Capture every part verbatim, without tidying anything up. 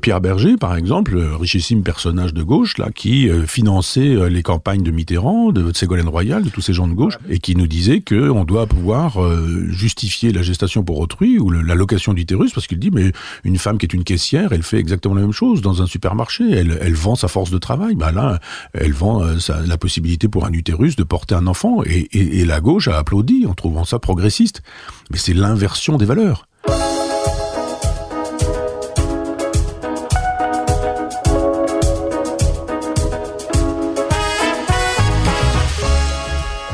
Pierre Berger, par exemple, richissime personnage de gauche, là, qui euh, finançait euh, les campagnes de Mitterrand, de Ségolène Royal, de tous ces gens de gauche, et qui nous disait qu'on doit pouvoir euh, justifier la gestation pour autrui, ou le, la location d'utérus, parce qu'il dit, mais une femme qui est une caissière, elle fait exactement la même chose dans un supermarché, elle, elle vend sa force de travail, ben là, elle vend euh, sa, la possibilité pour un utérus de porter un enfant, et, et, et la gauche a applaudi en trouvant ça progressiste. Mais c'est l'inversion des valeurs.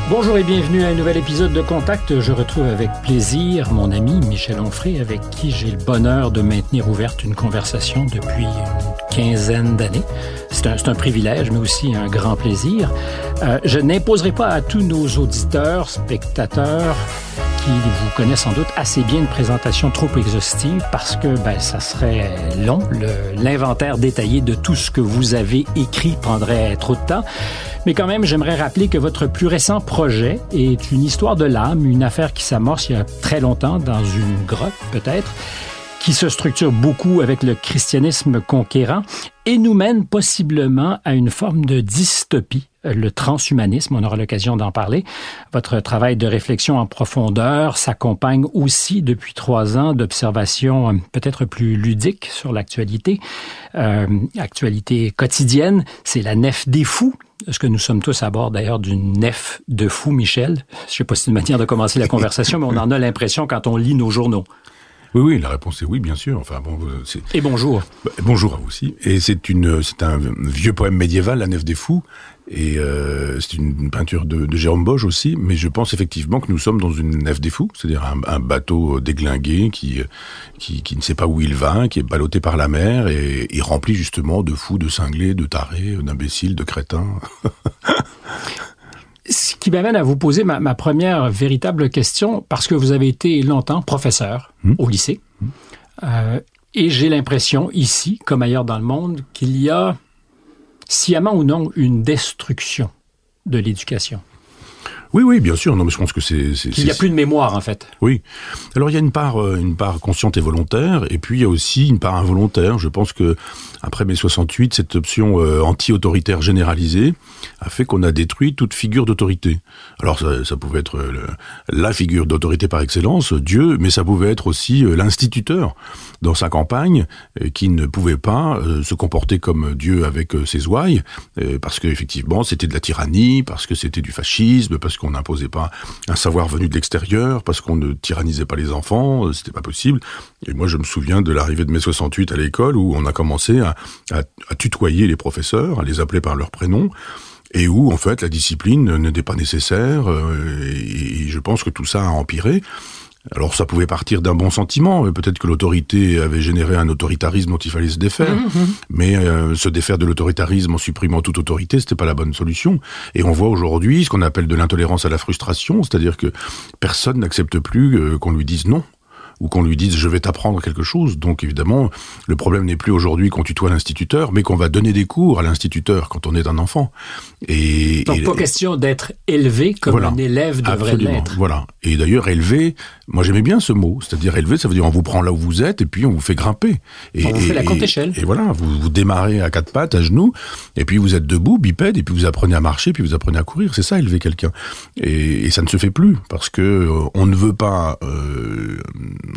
Bonjour et bienvenue à un nouvel épisode de Contact. Je retrouve avec plaisir mon ami Michel Onfray, avec qui j'ai le bonheur de maintenir ouverte une conversation depuis une quinzaine d'années. C'est un, c'est un privilège, mais aussi un grand plaisir. Euh, je n'imposerai pas à tous nos auditeurs, spectateurs, qui vous connaissent sans doute assez bien, une présentation trop exhaustive, parce que ben, ça serait long. Le, l'inventaire détaillé de tout ce que vous avez écrit prendrait trop de temps. Mais quand même, j'aimerais rappeler que votre plus récent projet est une histoire de l'âme, une affaire qui s'amorce il y a très longtemps dans une grotte, peut-être, qui se structure beaucoup avec le christianisme conquérant et nous mène possiblement à une forme de dystopie, le transhumanisme. On aura l'occasion d'en parler. Votre travail de réflexion en profondeur s'accompagne aussi depuis trois ans d'observations peut-être plus ludiques sur l'actualité, euh, actualité quotidienne. C'est la Nef des Fous. Est-ce que nous sommes tous à bord, d'ailleurs, d'une nef de fous, Michel? Je ne sais pas si c'est une manière de commencer la conversation, mais on en a l'impression quand on lit nos journaux. Oui, oui, la réponse est oui, bien sûr. Enfin, bon, c'est... Et bonjour. Bonjour à vous aussi. Et c'est, une, c'est un vieux poème médiéval, La Nef des Fous. Et euh, c'est une peinture de, de Jérôme Bosch aussi, mais je pense effectivement que nous sommes dans une nef des fous, c'est-à-dire un, un bateau déglingué qui, qui qui ne sait pas où il va, qui est ballotté par la mer et, et rempli justement de fous, de cinglés, de tarés, d'imbéciles, de crétins. Ce qui m'amène à vous poser ma, ma première véritable question, parce que vous avez été longtemps professeur mmh. au lycée, mmh. euh, et j'ai l'impression ici, comme ailleurs dans le monde, qu'il y a sciemment ou non, une destruction de l'éducation. Oui, oui, bien sûr. Non, mais je pense que c'est... c'est qu'il n'y a c'est... plus de mémoire, en fait. Oui. Alors, il y a une part, euh, une part consciente et volontaire, et puis il y a aussi une part involontaire. Je pense que après mai soixante-huit, cette option euh, anti-autoritaire généralisée a fait qu'on a détruit toute figure d'autorité. Alors, ça, ça pouvait être euh, la figure d'autorité par excellence, Dieu, mais ça pouvait être aussi euh, l'instituteur dans sa campagne, euh, qui ne pouvait pas euh, se comporter comme Dieu avec euh, ses ouailles, euh, parce qu'effectivement, c'était de la tyrannie, parce que c'était du fascisme, parce qu'on n'imposait pas un savoir venu de l'extérieur, parce qu'on ne tyrannisait pas les enfants, c'était pas possible. Et moi, je me souviens de l'arrivée de mai soixante-huit à l'école, où on a commencé à, à, à tutoyer les professeurs, à les appeler par leur prénom, et où, en fait, la discipline n'était pas nécessaire, euh, et, et je pense que tout ça a empiré. Alors, ça pouvait partir d'un bon sentiment, mais peut-être que l'autorité avait généré un autoritarisme dont il fallait se défaire. Mmh, mmh. Mais euh, se défaire de l'autoritarisme en supprimant toute autorité, c'était pas la bonne solution. Et on voit aujourd'hui ce qu'on appelle de l'intolérance à la frustration, c'est-à-dire que personne n'accepte plus euh, qu'on lui dise non, ou qu'on lui dise « je vais t'apprendre quelque chose ». Donc évidemment, le problème n'est plus aujourd'hui qu'on tutoie l'instituteur, mais qu'on va donner des cours à l'instituteur quand on est un enfant. Et, Donc et, pas et, question d'être élevé comme voilà, un élève devrait absolument, l'être. Voilà. Et d'ailleurs, élevé, moi j'aimais bien ce mot, c'est-à-dire élevé, ça veut dire on vous prend là où vous êtes et puis on vous fait grimper. Et, on vous et, fait la compte échelle. Et, et voilà, vous, vous démarrez à quatre pattes, à genoux, et puis vous êtes debout, bipède, et puis vous apprenez à marcher, puis vous apprenez à courir. C'est ça, élever quelqu'un. Et, et ça ne se fait plus, parce que euh, on ne veut pas... Euh,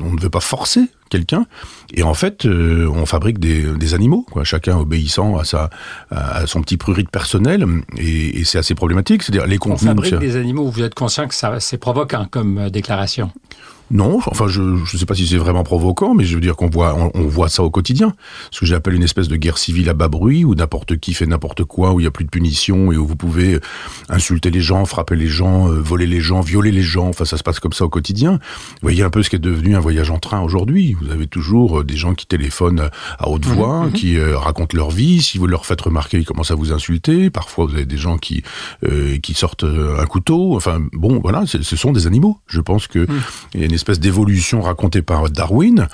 On ne veut pas forcer quelqu'un, et en fait, euh, on fabrique des, des animaux, quoi, chacun obéissant à sa à son petit prurit personnel, et, et c'est assez problématique. C'est-à-dire les contenus. On fabrique des animaux. Vous êtes conscient que ça c'est provoquant comme déclaration? Non, enfin, je ne sais pas si c'est vraiment provoquant, mais je veux dire qu'on voit, on, on voit ça au quotidien. Ce que j'appelle une espèce de guerre civile à bas bruit, où n'importe qui fait n'importe quoi, où il n'y a plus de punition, et où vous pouvez insulter les gens, frapper les gens, euh, voler les gens, violer les gens. Enfin, ça se passe comme ça au quotidien. Vous voyez un peu ce qui est devenu un voyage en train aujourd'hui. Vous avez toujours des gens qui téléphonent à haute voix, mmh, mmh. qui euh, racontent leur vie. Si vous leur faites remarquer, ils commencent à vous insulter. Parfois, vous avez des gens qui euh, qui sortent un couteau. Enfin, bon, voilà, ce sont des animaux. Je pense que... Mmh. Il y a une espèce d'évolution racontée par Darwin,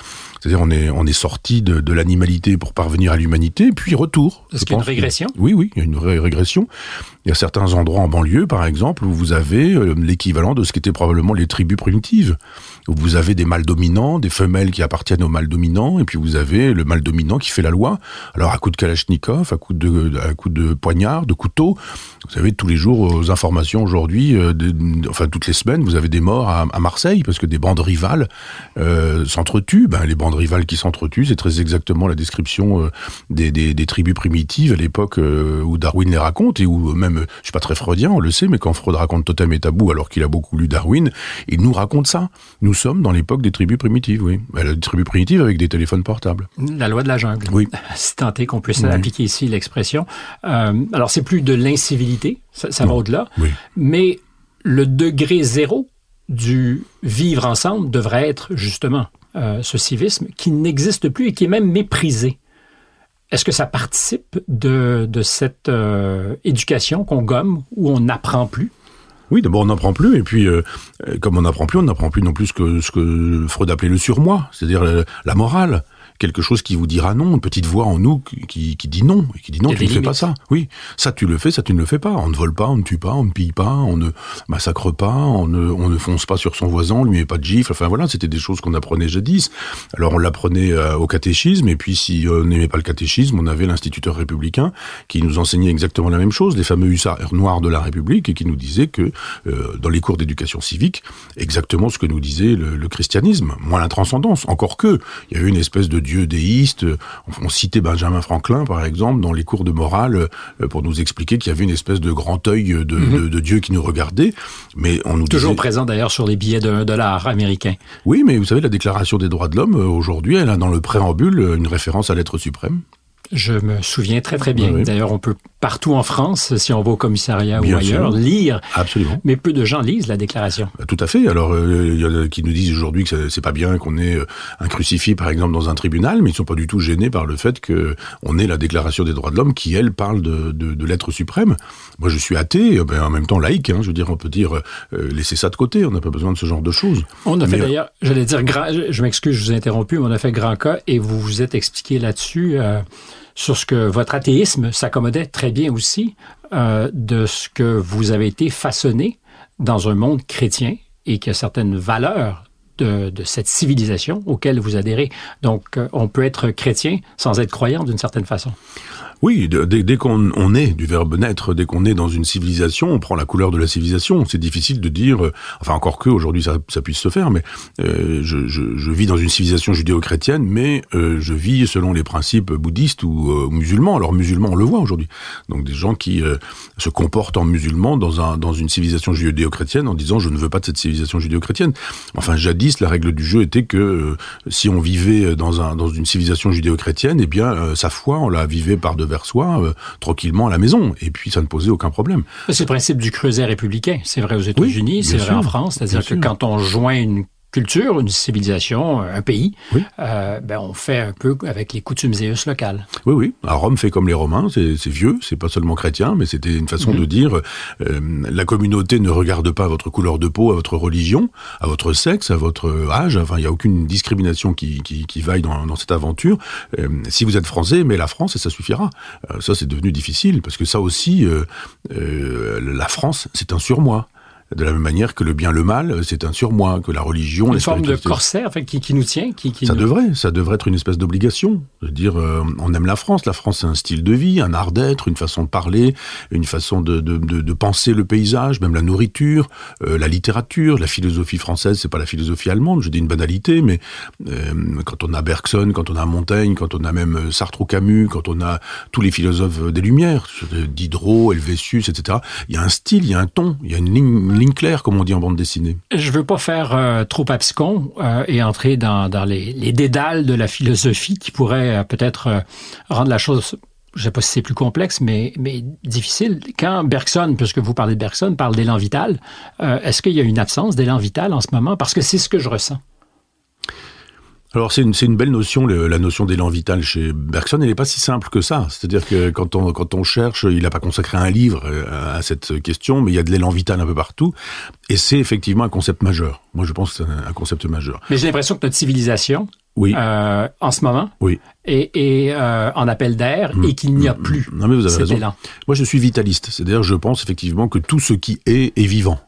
C'est-à-dire on est, on est sorti de, de l'animalité pour parvenir à l'humanité, puis retour. Est-ce qu'il y a une régression ? Oui, oui, il y a une ré- régression. Il y a certains endroits en banlieue, par exemple, où vous avez l'équivalent de ce qu'étaient probablement les tribus primitives. Où vous avez des mâles dominants, des femelles qui appartiennent aux mâles dominants, et puis vous avez le mâle dominant qui fait la loi. Alors à coups de kalachnikov, à coups de, à coups de poignard, de couteau, vous savez tous les jours aux informations aujourd'hui, euh, des, enfin toutes les semaines, vous avez des morts à, à Marseille, parce que des bandes rivales euh, s'entretuent. Ben, les bandes rivales qui s'entretuent, c'est très exactement la description euh, des, des, des tribus primitives à l'époque euh, où Darwin les raconte, et où même, je ne suis pas très freudien, on le sait, mais quand Freud raconte Totem et Tabou, alors qu'il a beaucoup lu Darwin, il nous raconte ça. Nous Nous sommes dans l'époque des tribus primitives, oui. Des tribus primitives avec des téléphones portables. La loi de la jungle. Oui. C'est tenté qu'on puisse oui. appliquer ici l'expression. Euh, alors, c'est plus de l'incivilité, ça, ça va au-delà, oui. mais le degré zéro du vivre ensemble devrait être justement euh, ce civisme qui n'existe plus et qui est même méprisé. Est-ce que ça participe de, de cette euh, éducation qu'on gomme, où on n'apprend plus? Oui, d'abord on n'apprend plus, et puis euh, comme on n'apprend plus, on n'apprend plus non plus ce que, ce que Freud appelait le surmoi, c'est-à-dire la, la morale. Quelque chose qui vous dira non, une petite voix en nous qui, qui dit non, et qui dit non, tu ne fais pas ça. Oui, ça tu le fais, ça tu ne le fais pas. On ne vole pas, on ne tue pas, on ne pille pas, on ne massacre pas, on ne, on ne fonce pas sur son voisin, on lui met pas de gifle. Enfin voilà, c'était des choses qu'on apprenait jadis. Alors on l'apprenait euh, au catéchisme, et puis si on n'aimait pas le catéchisme, on avait l'instituteur républicain qui nous enseignait exactement la même chose, les fameux hussards noirs de la République, et qui nous disait que euh, dans les cours d'éducation civique, exactement ce que nous disait le, le christianisme, moins la transcendance. Encore que, il y avait une espèce de Dieu déiste, on citait Benjamin Franklin par exemple dans les cours de morale pour nous expliquer qu'il y avait une espèce de grand œil de, mm-hmm. de, de Dieu qui nous regardait, mais on nous toujours disait... présent d'ailleurs sur les billets de dollar américains. Oui, mais vous savez la Déclaration des droits de l'homme aujourd'hui, elle a dans le préambule une référence à l'être suprême. Je me souviens très très bien. Oui. D'ailleurs, on peut partout en France, si on va au commissariat bien ou ailleurs, sûr. lire. Absolument. Mais peu de gens lisent la déclaration. Tout à fait. Alors, il y en a qui nous disent aujourd'hui que c'est pas bien qu'on ait un crucifié, par exemple, dans un tribunal, mais ils sont pas du tout gênés par le fait que on ait la Déclaration des droits de l'homme qui, elle, parle de, de, de l'être suprême. Moi, je suis athée, ben, en même temps laïque. Hein, je veux dire, on peut dire euh, laissez ça de côté. On n'a pas besoin de ce genre de choses. On a mais... fait d'ailleurs, j'allais dire, grand, je m'excuse, je vous ai interrompu, mais on a fait grand cas et vous vous êtes expliqué là-dessus. Euh... sur ce que votre athéisme s'accommodait très bien aussi euh, de ce que vous avez été façonné dans un monde chrétien et que certaines valeurs de, de cette civilisation auxquelles vous adhérez. Donc, euh, on peut être chrétien sans être croyant d'une certaine façon. Oui, dès, dès qu'on on est du verbe naître, dès qu'on est dans une civilisation, on prend la couleur de la civilisation. C'est difficile de dire, euh, enfin encore que aujourd'hui ça, ça puisse se faire, mais euh, je, je, je vis dans une civilisation judéo-chrétienne, mais euh, je vis selon les principes bouddhistes ou euh, musulmans. Alors musulmans, on le voit aujourd'hui. Donc des gens qui euh, se comportent en musulmans dans, un, dans une civilisation judéo-chrétienne en disant je ne veux pas de cette civilisation judéo-chrétienne. Enfin jadis, la règle du jeu était que euh, si on vivait dans, un, dans une civilisation judéo-chrétienne, eh bien euh, sa foi, on la vivait par devers soi, euh, tranquillement à la maison. Et puis, ça ne posait aucun problème. C'est le principe du creuset républicain. C'est vrai aux États-Unis, oui, c'est sûr, vrai en France. C'est-à-dire que sûr. quand on joint une culture, une civilisation, un pays, oui. euh, ben on fait un peu avec les coutumes et us locales. Oui, oui. Alors, Rome fait comme les Romains, c'est, c'est vieux, c'est pas seulement chrétien, mais c'était une façon mmh. de dire euh, la communauté ne regarde pas à votre couleur de peau, à votre religion, à votre sexe, à votre âge. Enfin, il n'y a aucune discrimination qui, qui, qui vaille dans, dans cette aventure. Euh, si vous êtes français, aimez la France et ça suffira. Euh, ça, c'est devenu difficile parce que ça aussi, euh, euh, la France, c'est un surmoi. De la même manière que le bien, le mal, c'est un surmoi, que la religion... Une forme de corset en fait, qui, qui nous tient qui, qui Ça nous... devrait, ça devrait être une espèce d'obligation. De dire, euh, on aime la France, la France c'est un style de vie, un art d'être, une façon de parler, une façon de, de, de, de penser le paysage, même la nourriture, euh, la littérature, la philosophie française, c'est pas la philosophie allemande, je dis une banalité, mais euh, quand on a Bergson, quand on a Montaigne, quand on a même Sartre ou Camus, quand on a tous les philosophes des Lumières, Diderot, Helvétius, et cetera, il y a un style, il y a un ton, il y a une ligne... ligne claire, comme on dit en bande dessinée. Je ne veux pas faire euh, trop abscon euh, et entrer dans, dans les, les dédales de la philosophie qui pourraient euh, peut-être euh, rendre la chose, je ne sais pas si c'est plus complexe, mais, mais difficile. Quand Bergson, puisque vous parlez de Bergson, parle d'élan vital, euh, est-ce qu'il y a une absence d'élan vital en ce moment? Parce que c'est ce que je ressens. Alors c'est une, c'est une belle notion, le, la notion d'élan vital chez Bergson, elle n'est pas si simple que ça. C'est-à-dire que quand on, quand on cherche, il n'a pas consacré un livre à, à cette question, mais il y a de l'élan vital un peu partout. Et c'est effectivement un concept majeur. Moi je pense que c'est un, un concept majeur. Mais j'ai l'impression que notre civilisation oui. euh, en ce moment oui. et, et euh, en appel d'air mmh. et qu'il n'y a plus non, mais vous avez cet raison. Élan. Moi, je suis vitaliste. C'est-à-dire, je pense effectivement que tout ce qui est est vivant.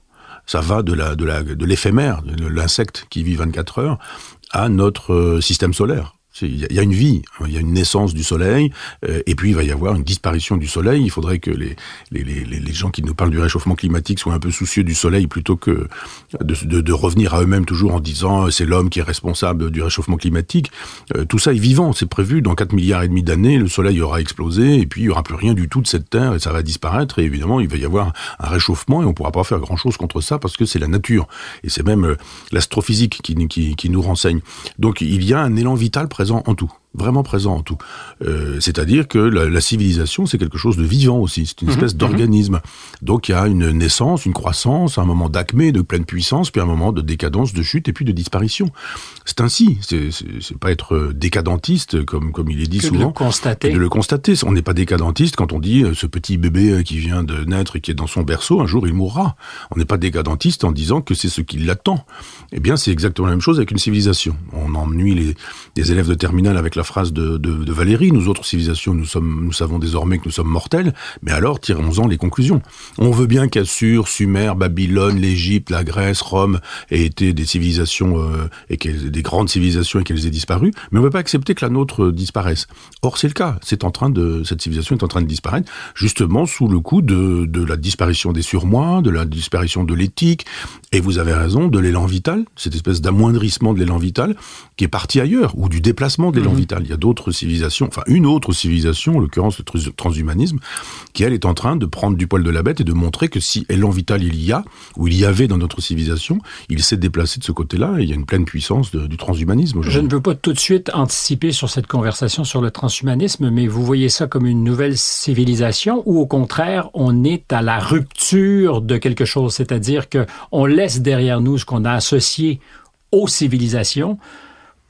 Ça va de la de la de l'éphémère, de l'insecte qui vit vingt-quatre heures, à notre système solaire. Il y a une vie, il y a une naissance du soleil, euh, et puis il va y avoir une disparition du soleil. Il faudrait que les, les, les, les gens qui nous parlent du réchauffement climatique soient un peu soucieux du soleil plutôt que de, de, de revenir à eux-mêmes toujours en disant c'est l'homme qui est responsable du réchauffement climatique. Euh, tout ça est vivant, c'est prévu. Dans quatre milliards et demi d'années, le soleil aura explosé, et puis il n'y aura plus rien du tout de cette terre, et ça va disparaître. Et évidemment, il va y avoir un réchauffement, et on ne pourra pas faire grand-chose contre ça parce que c'est la nature. Et c'est même euh, l'astrophysique qui, qui, qui nous renseigne. Donc il y a un élan vital présent en tout, vraiment présent en tout. Euh, c'est-à-dire que la, la civilisation, c'est quelque chose de vivant aussi, c'est une espèce mmh, d'organisme. Mmh. Donc il y a une naissance, une croissance, un moment d'acmé, de pleine puissance, puis un moment de décadence, de chute, et puis de disparition. C'est ainsi, c'est, c'est, c'est pas être décadentiste, comme, comme il est dit que souvent. De le constater. De le constater. On n'est pas décadentiste quand on dit, ce petit bébé qui vient de naître et qui est dans son berceau, un jour il mourra. On n'est pas décadentiste en disant que c'est ce qui l'attend. Eh bien, c'est exactement la même chose avec une civilisation. On ennuie les, les élèves de terminale avec la phrase de, de, de Valérie, nous autres civilisations, nous, sommes, nous savons désormais que nous sommes mortels, mais alors tirons-en les conclusions. On veut bien qu'Assur, Sumer, Babylone, l'Égypte, la Grèce, Rome aient été des civilisations, euh, et qu'elles, des grandes civilisations et qu'elles aient disparu, mais on ne peut pas accepter que la nôtre disparaisse. Or c'est le cas, c'est en train de, cette civilisation est en train de disparaître, justement sous le coup de, de la disparition des surmois, de la disparition de l'éthique, et vous avez raison, de l'élan vital, cette espèce d'amoindrissement de l'élan vital qui est parti ailleurs, ou du déplacement de l'élan vital. Il y a d'autres civilisations, enfin une autre civilisation, en l'occurrence le transhumanisme, qui elle est en train de prendre du poil de la bête et de montrer que si élan vital il y a, ou il y avait dans notre civilisation, il s'est déplacé de ce côté-là et il y a une pleine puissance de, du transhumanisme. Je ne veux pas tout de suite anticiper sur cette conversation sur le transhumanisme, mais vous voyez ça comme une nouvelle civilisation ou au contraire, on est à la rupture de quelque chose, c'est-à-dire qu'on laisse derrière nous ce qu'on a associé aux civilisations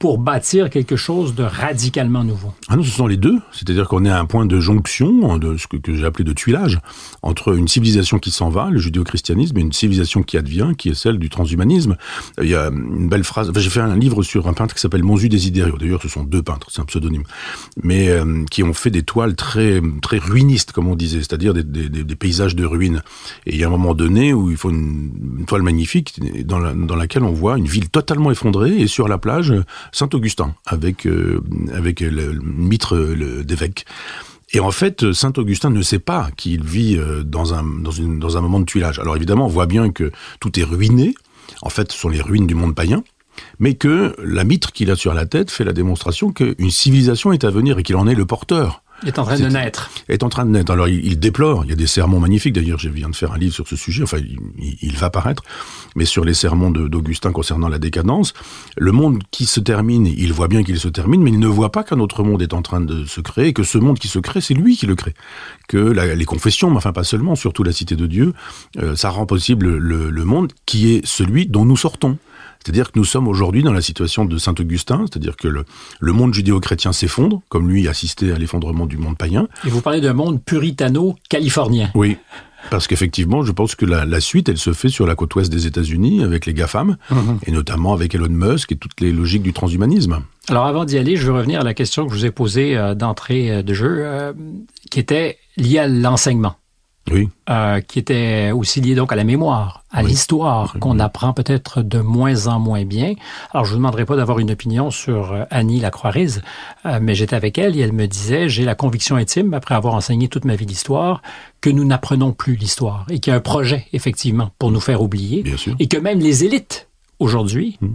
pour bâtir quelque chose de radicalement nouveau. Ah non, ce sont les deux. C'est-à-dire qu'on est à un point de jonction, de ce que, que j'ai appelé de tuilage, entre une civilisation qui s'en va, le judéo-christianisme, et une civilisation qui advient, qui est celle du transhumanisme. Il y a une belle phrase, enfin, j'ai fait un livre sur un peintre qui s'appelle Monzu Desiderio. D'ailleurs, ce sont deux peintres, c'est un pseudonyme, mais euh, qui ont fait des toiles très très ruinistes, comme on disait, c'est-à-dire des, des, des paysages de ruines. Et il y a un moment donné où il faut une, une toile magnifique dans, la, dans laquelle on voit une ville totalement effondrée et sur la plage Saint Augustin, avec, euh, avec le, le mitre le, d'évêque. Et en fait, Saint Augustin ne sait pas qu'il vit dans un, dans une, dans un moment de tuilage. Alors évidemment, on voit bien que tout est ruiné. En fait, ce sont les ruines du monde païen. Mais que la mitre qu'il a sur la tête fait la démonstration qu'une civilisation est à venir et qu'il en est le porteur. Il est en train C'est, de naître. Est en train de naître. Alors, il, il déplore. Il y a des sermons magnifiques. D'ailleurs, je viens de faire un livre sur ce sujet. Enfin, il, il va paraître. Mais sur les sermons de, d'Augustin concernant la décadence, le monde qui se termine, il voit bien qu'il se termine, mais il ne voit pas qu'un autre monde est en train de se créer, et que ce monde qui se crée, c'est lui qui le crée. Que la, les confessions, mais enfin pas seulement, surtout la cité de Dieu, euh, ça rend possible le, le monde qui est celui dont nous sortons. C'est-à-dire que nous sommes aujourd'hui dans la situation de Saint Augustin, c'est-à-dire que le, le monde judéo-chrétien s'effondre, comme lui assistait à l'effondrement du monde païen. Et vous parlez d'un monde puritano-californien. Oui. Parce qu'effectivement, je pense que la, la suite, elle se fait sur la côte ouest des États-Unis avec les GAFAM, mmh. et notamment avec Elon Musk et toutes les logiques du transhumanisme. Alors avant d'y aller, je veux revenir à la question que je vous ai posée euh, d'entrée de jeu, euh, qui était liée à l'enseignement. Oui. Euh, qui était aussi liée donc à la mémoire, à oui. l'histoire, oui. qu'on apprend peut-être de moins en moins bien. Alors, je ne vous demanderai pas d'avoir une opinion sur Annie Lacroix-Riz, euh, mais j'étais avec elle et elle me disait, j'ai la conviction intime, après avoir enseigné toute ma vie l'histoire, que nous n'apprenons plus l'histoire et qu'il y a un projet, effectivement, pour nous faire oublier. Bien sûr. Et que même les élites, aujourd'hui, mmh.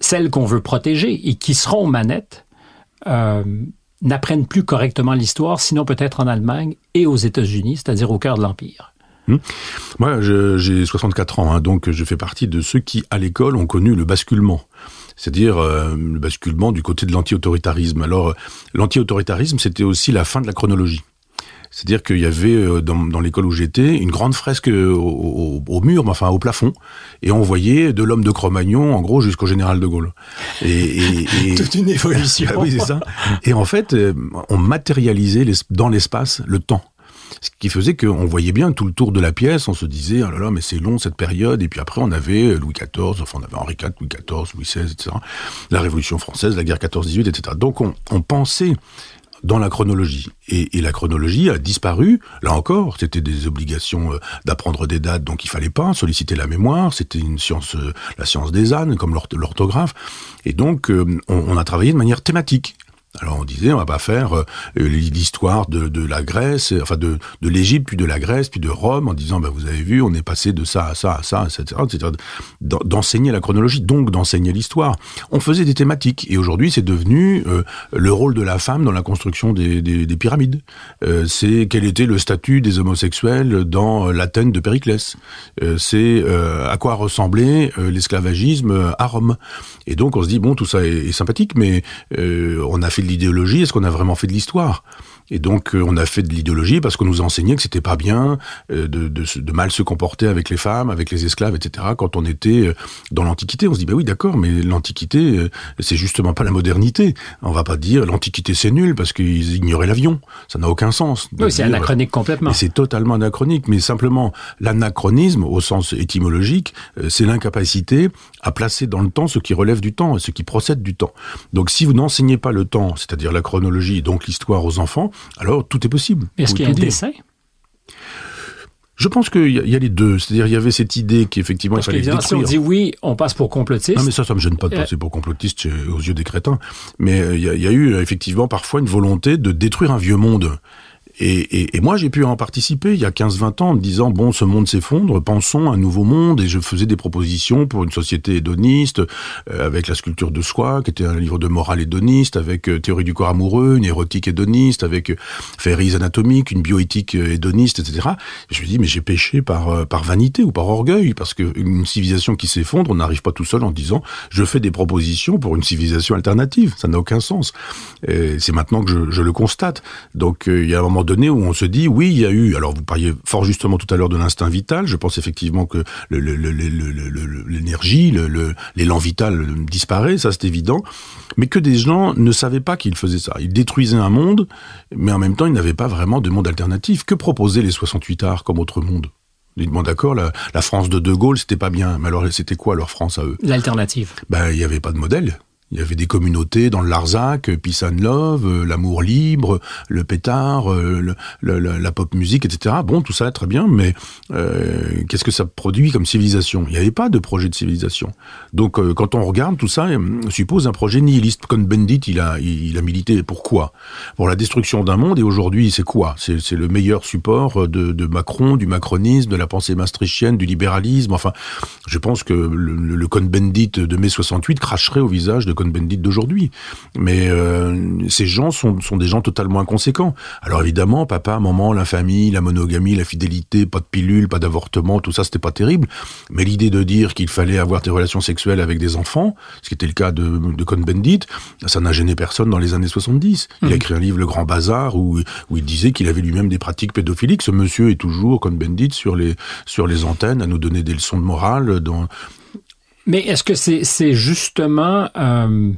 celles qu'on veut protéger et qui seront aux manettes, euh, n'apprennent plus correctement l'histoire, sinon peut-être en Allemagne et aux États-Unis, c'est-à-dire au cœur de l'Empire. Hum. Moi, je, j'ai soixante-quatre ans, hein, donc je fais partie de ceux qui, à l'école, ont connu le basculement. C'est-à-dire euh, le basculement du côté de l'anti-autoritarisme. Alors, l'anti-autoritarisme, c'était aussi la fin de la chronologie. C'est-à-dire qu'il y avait, dans, dans l'école où j'étais, une grande fresque au, au, au mur, mais enfin au plafond, et on voyait de l'homme de Cro-Magnon, en gros, jusqu'au général de Gaulle. Et, et, et... Toute une évolution. Ah oui, c'est ça. Et en fait, on matérialisait les, dans l'espace le temps. Ce qui faisait qu'on voyait bien tout le tour de la pièce, on se disait « Ah là là, mais c'est long cette période », et puis après on avait Louis quatorze, enfin on avait Henri quatre, Louis quatorze, Louis seize, et cetera, la Révolution française, la guerre quatorze dix-huit, et cetera. Donc on, on pensait dans la chronologie. Et, et la chronologie a disparu, là encore, c'était des obligations euh, d'apprendre des dates, donc il fallait pas solliciter la mémoire, c'était une science, euh, la science des ânes, comme l'orthographe, et donc euh, on, on a travaillé de manière thématique. Alors on disait, on va pas faire euh, l'histoire de, de la Grèce, enfin de, de l'Égypte, puis de la Grèce, puis de Rome, en disant, ben, vous avez vu, on est passé de ça à ça, à ça, et cetera, et cetera, d'enseigner la chronologie, donc d'enseigner l'histoire. On faisait des thématiques, et aujourd'hui c'est devenu euh, le rôle de la femme dans la construction des, des, des pyramides. Euh, c'est quel était le statut des homosexuels dans l'Athènes de Périclès. Euh, c'est euh, à quoi ressemblait euh, l'esclavagisme à Rome. Et donc on se dit, bon, tout ça est, est sympathique, mais euh, on a fait l'idéologie, est-ce qu'on a vraiment fait de l'histoire? Et donc, euh, on a fait de l'idéologie parce qu'on nous a enseigné que c'était pas bien euh, de, de, de mal se comporter avec les femmes, avec les esclaves, et cetera. Quand on était dans l'Antiquité, on se dit, bah oui, d'accord, mais l'Antiquité, euh, c'est justement pas la modernité. On va pas dire, l'Antiquité, c'est nul parce qu'ils ignoraient l'avion. Ça n'a aucun sens. Oui, c'est anachronique complètement. C'est totalement anachronique, mais simplement, l'anachronisme, au sens étymologique, euh, c'est l'incapacité à placer dans le temps ce qui relève du temps et ce qui procède du temps. Donc, si vous n'enseignez pas le temps, c'est-à-dire la chronologie et donc l'histoire aux enfants, alors, tout est possible. Est-ce qu'il y a un décès ? Je pense qu'il y, y a les deux. C'est-à-dire, il y avait cette idée qu'effectivement, il fallait détruire. Parce que, évidemment, si on dit oui, on passe pour complotiste... Non, mais ça, ça me gêne pas de passer euh... pour complotiste aux yeux des crétins. Mais il y, y a eu, effectivement, parfois une volonté de détruire un vieux monde. Et, et, et moi, j'ai pu en participer il y a quinze vingt ans en me disant, bon, ce monde s'effondre, pensons à un nouveau monde. Et je faisais des propositions pour une société hédoniste, euh, avec la sculpture de soi, qui était un livre de morale hédoniste, avec euh, théorie du corps amoureux, une érotique hédoniste, avec euh, féeries anatomiques, une bioéthique hédoniste, et cetera. Et je me dis, mais j'ai péché par, euh, par vanité ou par orgueil, parce qu'une civilisation qui s'effondre, on n'arrive pas tout seul en disant, je fais des propositions pour une civilisation alternative. Ça n'a aucun sens. C'est maintenant que je, je le constate. Donc, euh, il y a un moment donné où on se dit, oui, il y a eu... Alors, vous parliez fort justement tout à l'heure de l'instinct vital. Je pense effectivement que le, le, le, le, le, l'énergie, le, le, l'élan vital disparaît, ça c'est évident. Mais que des gens ne savaient pas qu'ils faisaient ça. Ils détruisaient un monde, mais en même temps, ils n'avaient pas vraiment de monde alternatif. Que proposaient les soixante-huitards comme autre monde ? Bon, d'accord, la, la France de De Gaulle, c'était pas bien. Mais alors, c'était quoi leur France à eux ? L'alternative. Ben, il n'y avait pas de modèle. Il y avait des communautés dans le Larzac, Peace and Love, euh, l'amour libre, le pétard, euh, le, le, la, la pop musique, et cetera. Bon, tout ça, très bien, mais euh, qu'est-ce que ça produit comme civilisation ? Il n'y avait pas de projet de civilisation. Donc, euh, quand on regarde tout ça, on suppose un projet nihiliste. Cohn-Bendit, il a, il, il a milité pour quoi ? Pour la destruction d'un monde, et aujourd'hui, c'est quoi ? C'est, c'est le meilleur support de, de Macron, du macronisme, de la pensée maastrichtienne, du libéralisme. Enfin, je pense que le, le Cohn-Bendit de mai soixante-huit cracherait au visage de Cohn-Bendit d'aujourd'hui. Mais euh, ces gens sont, sont des gens totalement inconséquents. Alors évidemment, papa, maman, la famille, la monogamie, la fidélité, pas de pilule, pas d'avortement, tout ça, c'était pas terrible. Mais l'idée de dire qu'il fallait avoir des relations sexuelles avec des enfants, ce qui était le cas de, de Cohn-Bendit, ça n'a gêné personne dans les années soixante-dix. Il mmh. a écrit un livre, Le Grand Bazar, où, où il disait qu'il avait lui-même des pratiques pédophiliques. Ce monsieur est toujours, Cohn-Bendit, sur les, sur les antennes, à nous donner des leçons de morale dans... Mais est-ce que c'est, c'est justement euh,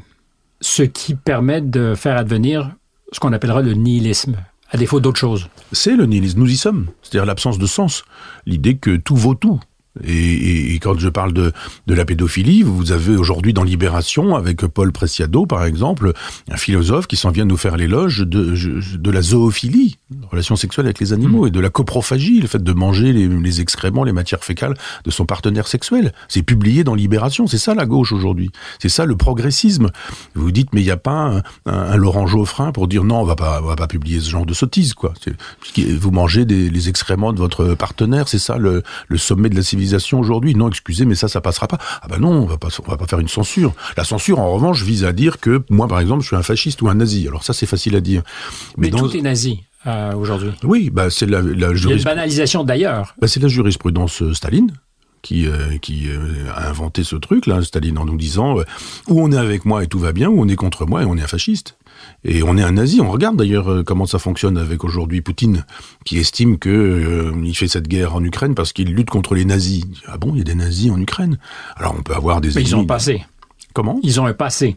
ce qui permet de faire advenir ce qu'on appellera le nihilisme, à défaut d'autre chose? C'est le nihilisme, nous y sommes, c'est-à-dire l'absence de sens, l'idée que tout vaut tout. Et, et, et quand je parle de, de la pédophilie, vous avez aujourd'hui dans Libération, avec Paul Preciado par exemple, un philosophe qui s'en vient nous faire l'éloge de, de la zoophilie, relation sexuelle avec les animaux, et de la coprophagie, le fait de manger les, les excréments, les matières fécales de son partenaire sexuel. C'est publié dans Libération, c'est ça la gauche aujourd'hui, c'est ça le progressisme. Vous vous dites, mais il n'y a pas un, un, un Laurent Geoffrin pour dire non, on va pas, on va pas publier ce genre de sottise, quoi. C'est, vous mangez des, les excréments de votre partenaire, c'est ça le, le sommet de la civilisation aujourd'hui. Non, excusez, mais ça, ça passera pas. Ah ben non, on va pas, on va pas faire une censure. La censure, en revanche, vise à dire que moi, par exemple, je suis un fasciste ou un nazi. Alors ça, c'est facile à dire. Mais, mais dans... tout est nazi. Euh, aujourd'hui. Oui, bah c'est la, la jurisprudence. Il y a une banalisation d'ailleurs. Bah, c'est la jurisprudence Staline qui, euh, qui euh, a inventé ce truc-là, Staline, en nous disant euh, ou on est avec moi et tout va bien, ou on est contre moi et on est un fasciste. Et on est un nazi. On regarde d'ailleurs comment ça fonctionne avec aujourd'hui Poutine, qui estime que euh, il fait cette guerre en Ukraine parce qu'il lutte contre les nazis. Ah bon, il y a des nazis en Ukraine ? Alors on peut avoir des... Mais ils ont un passé. Comment ? Ils ont un passé.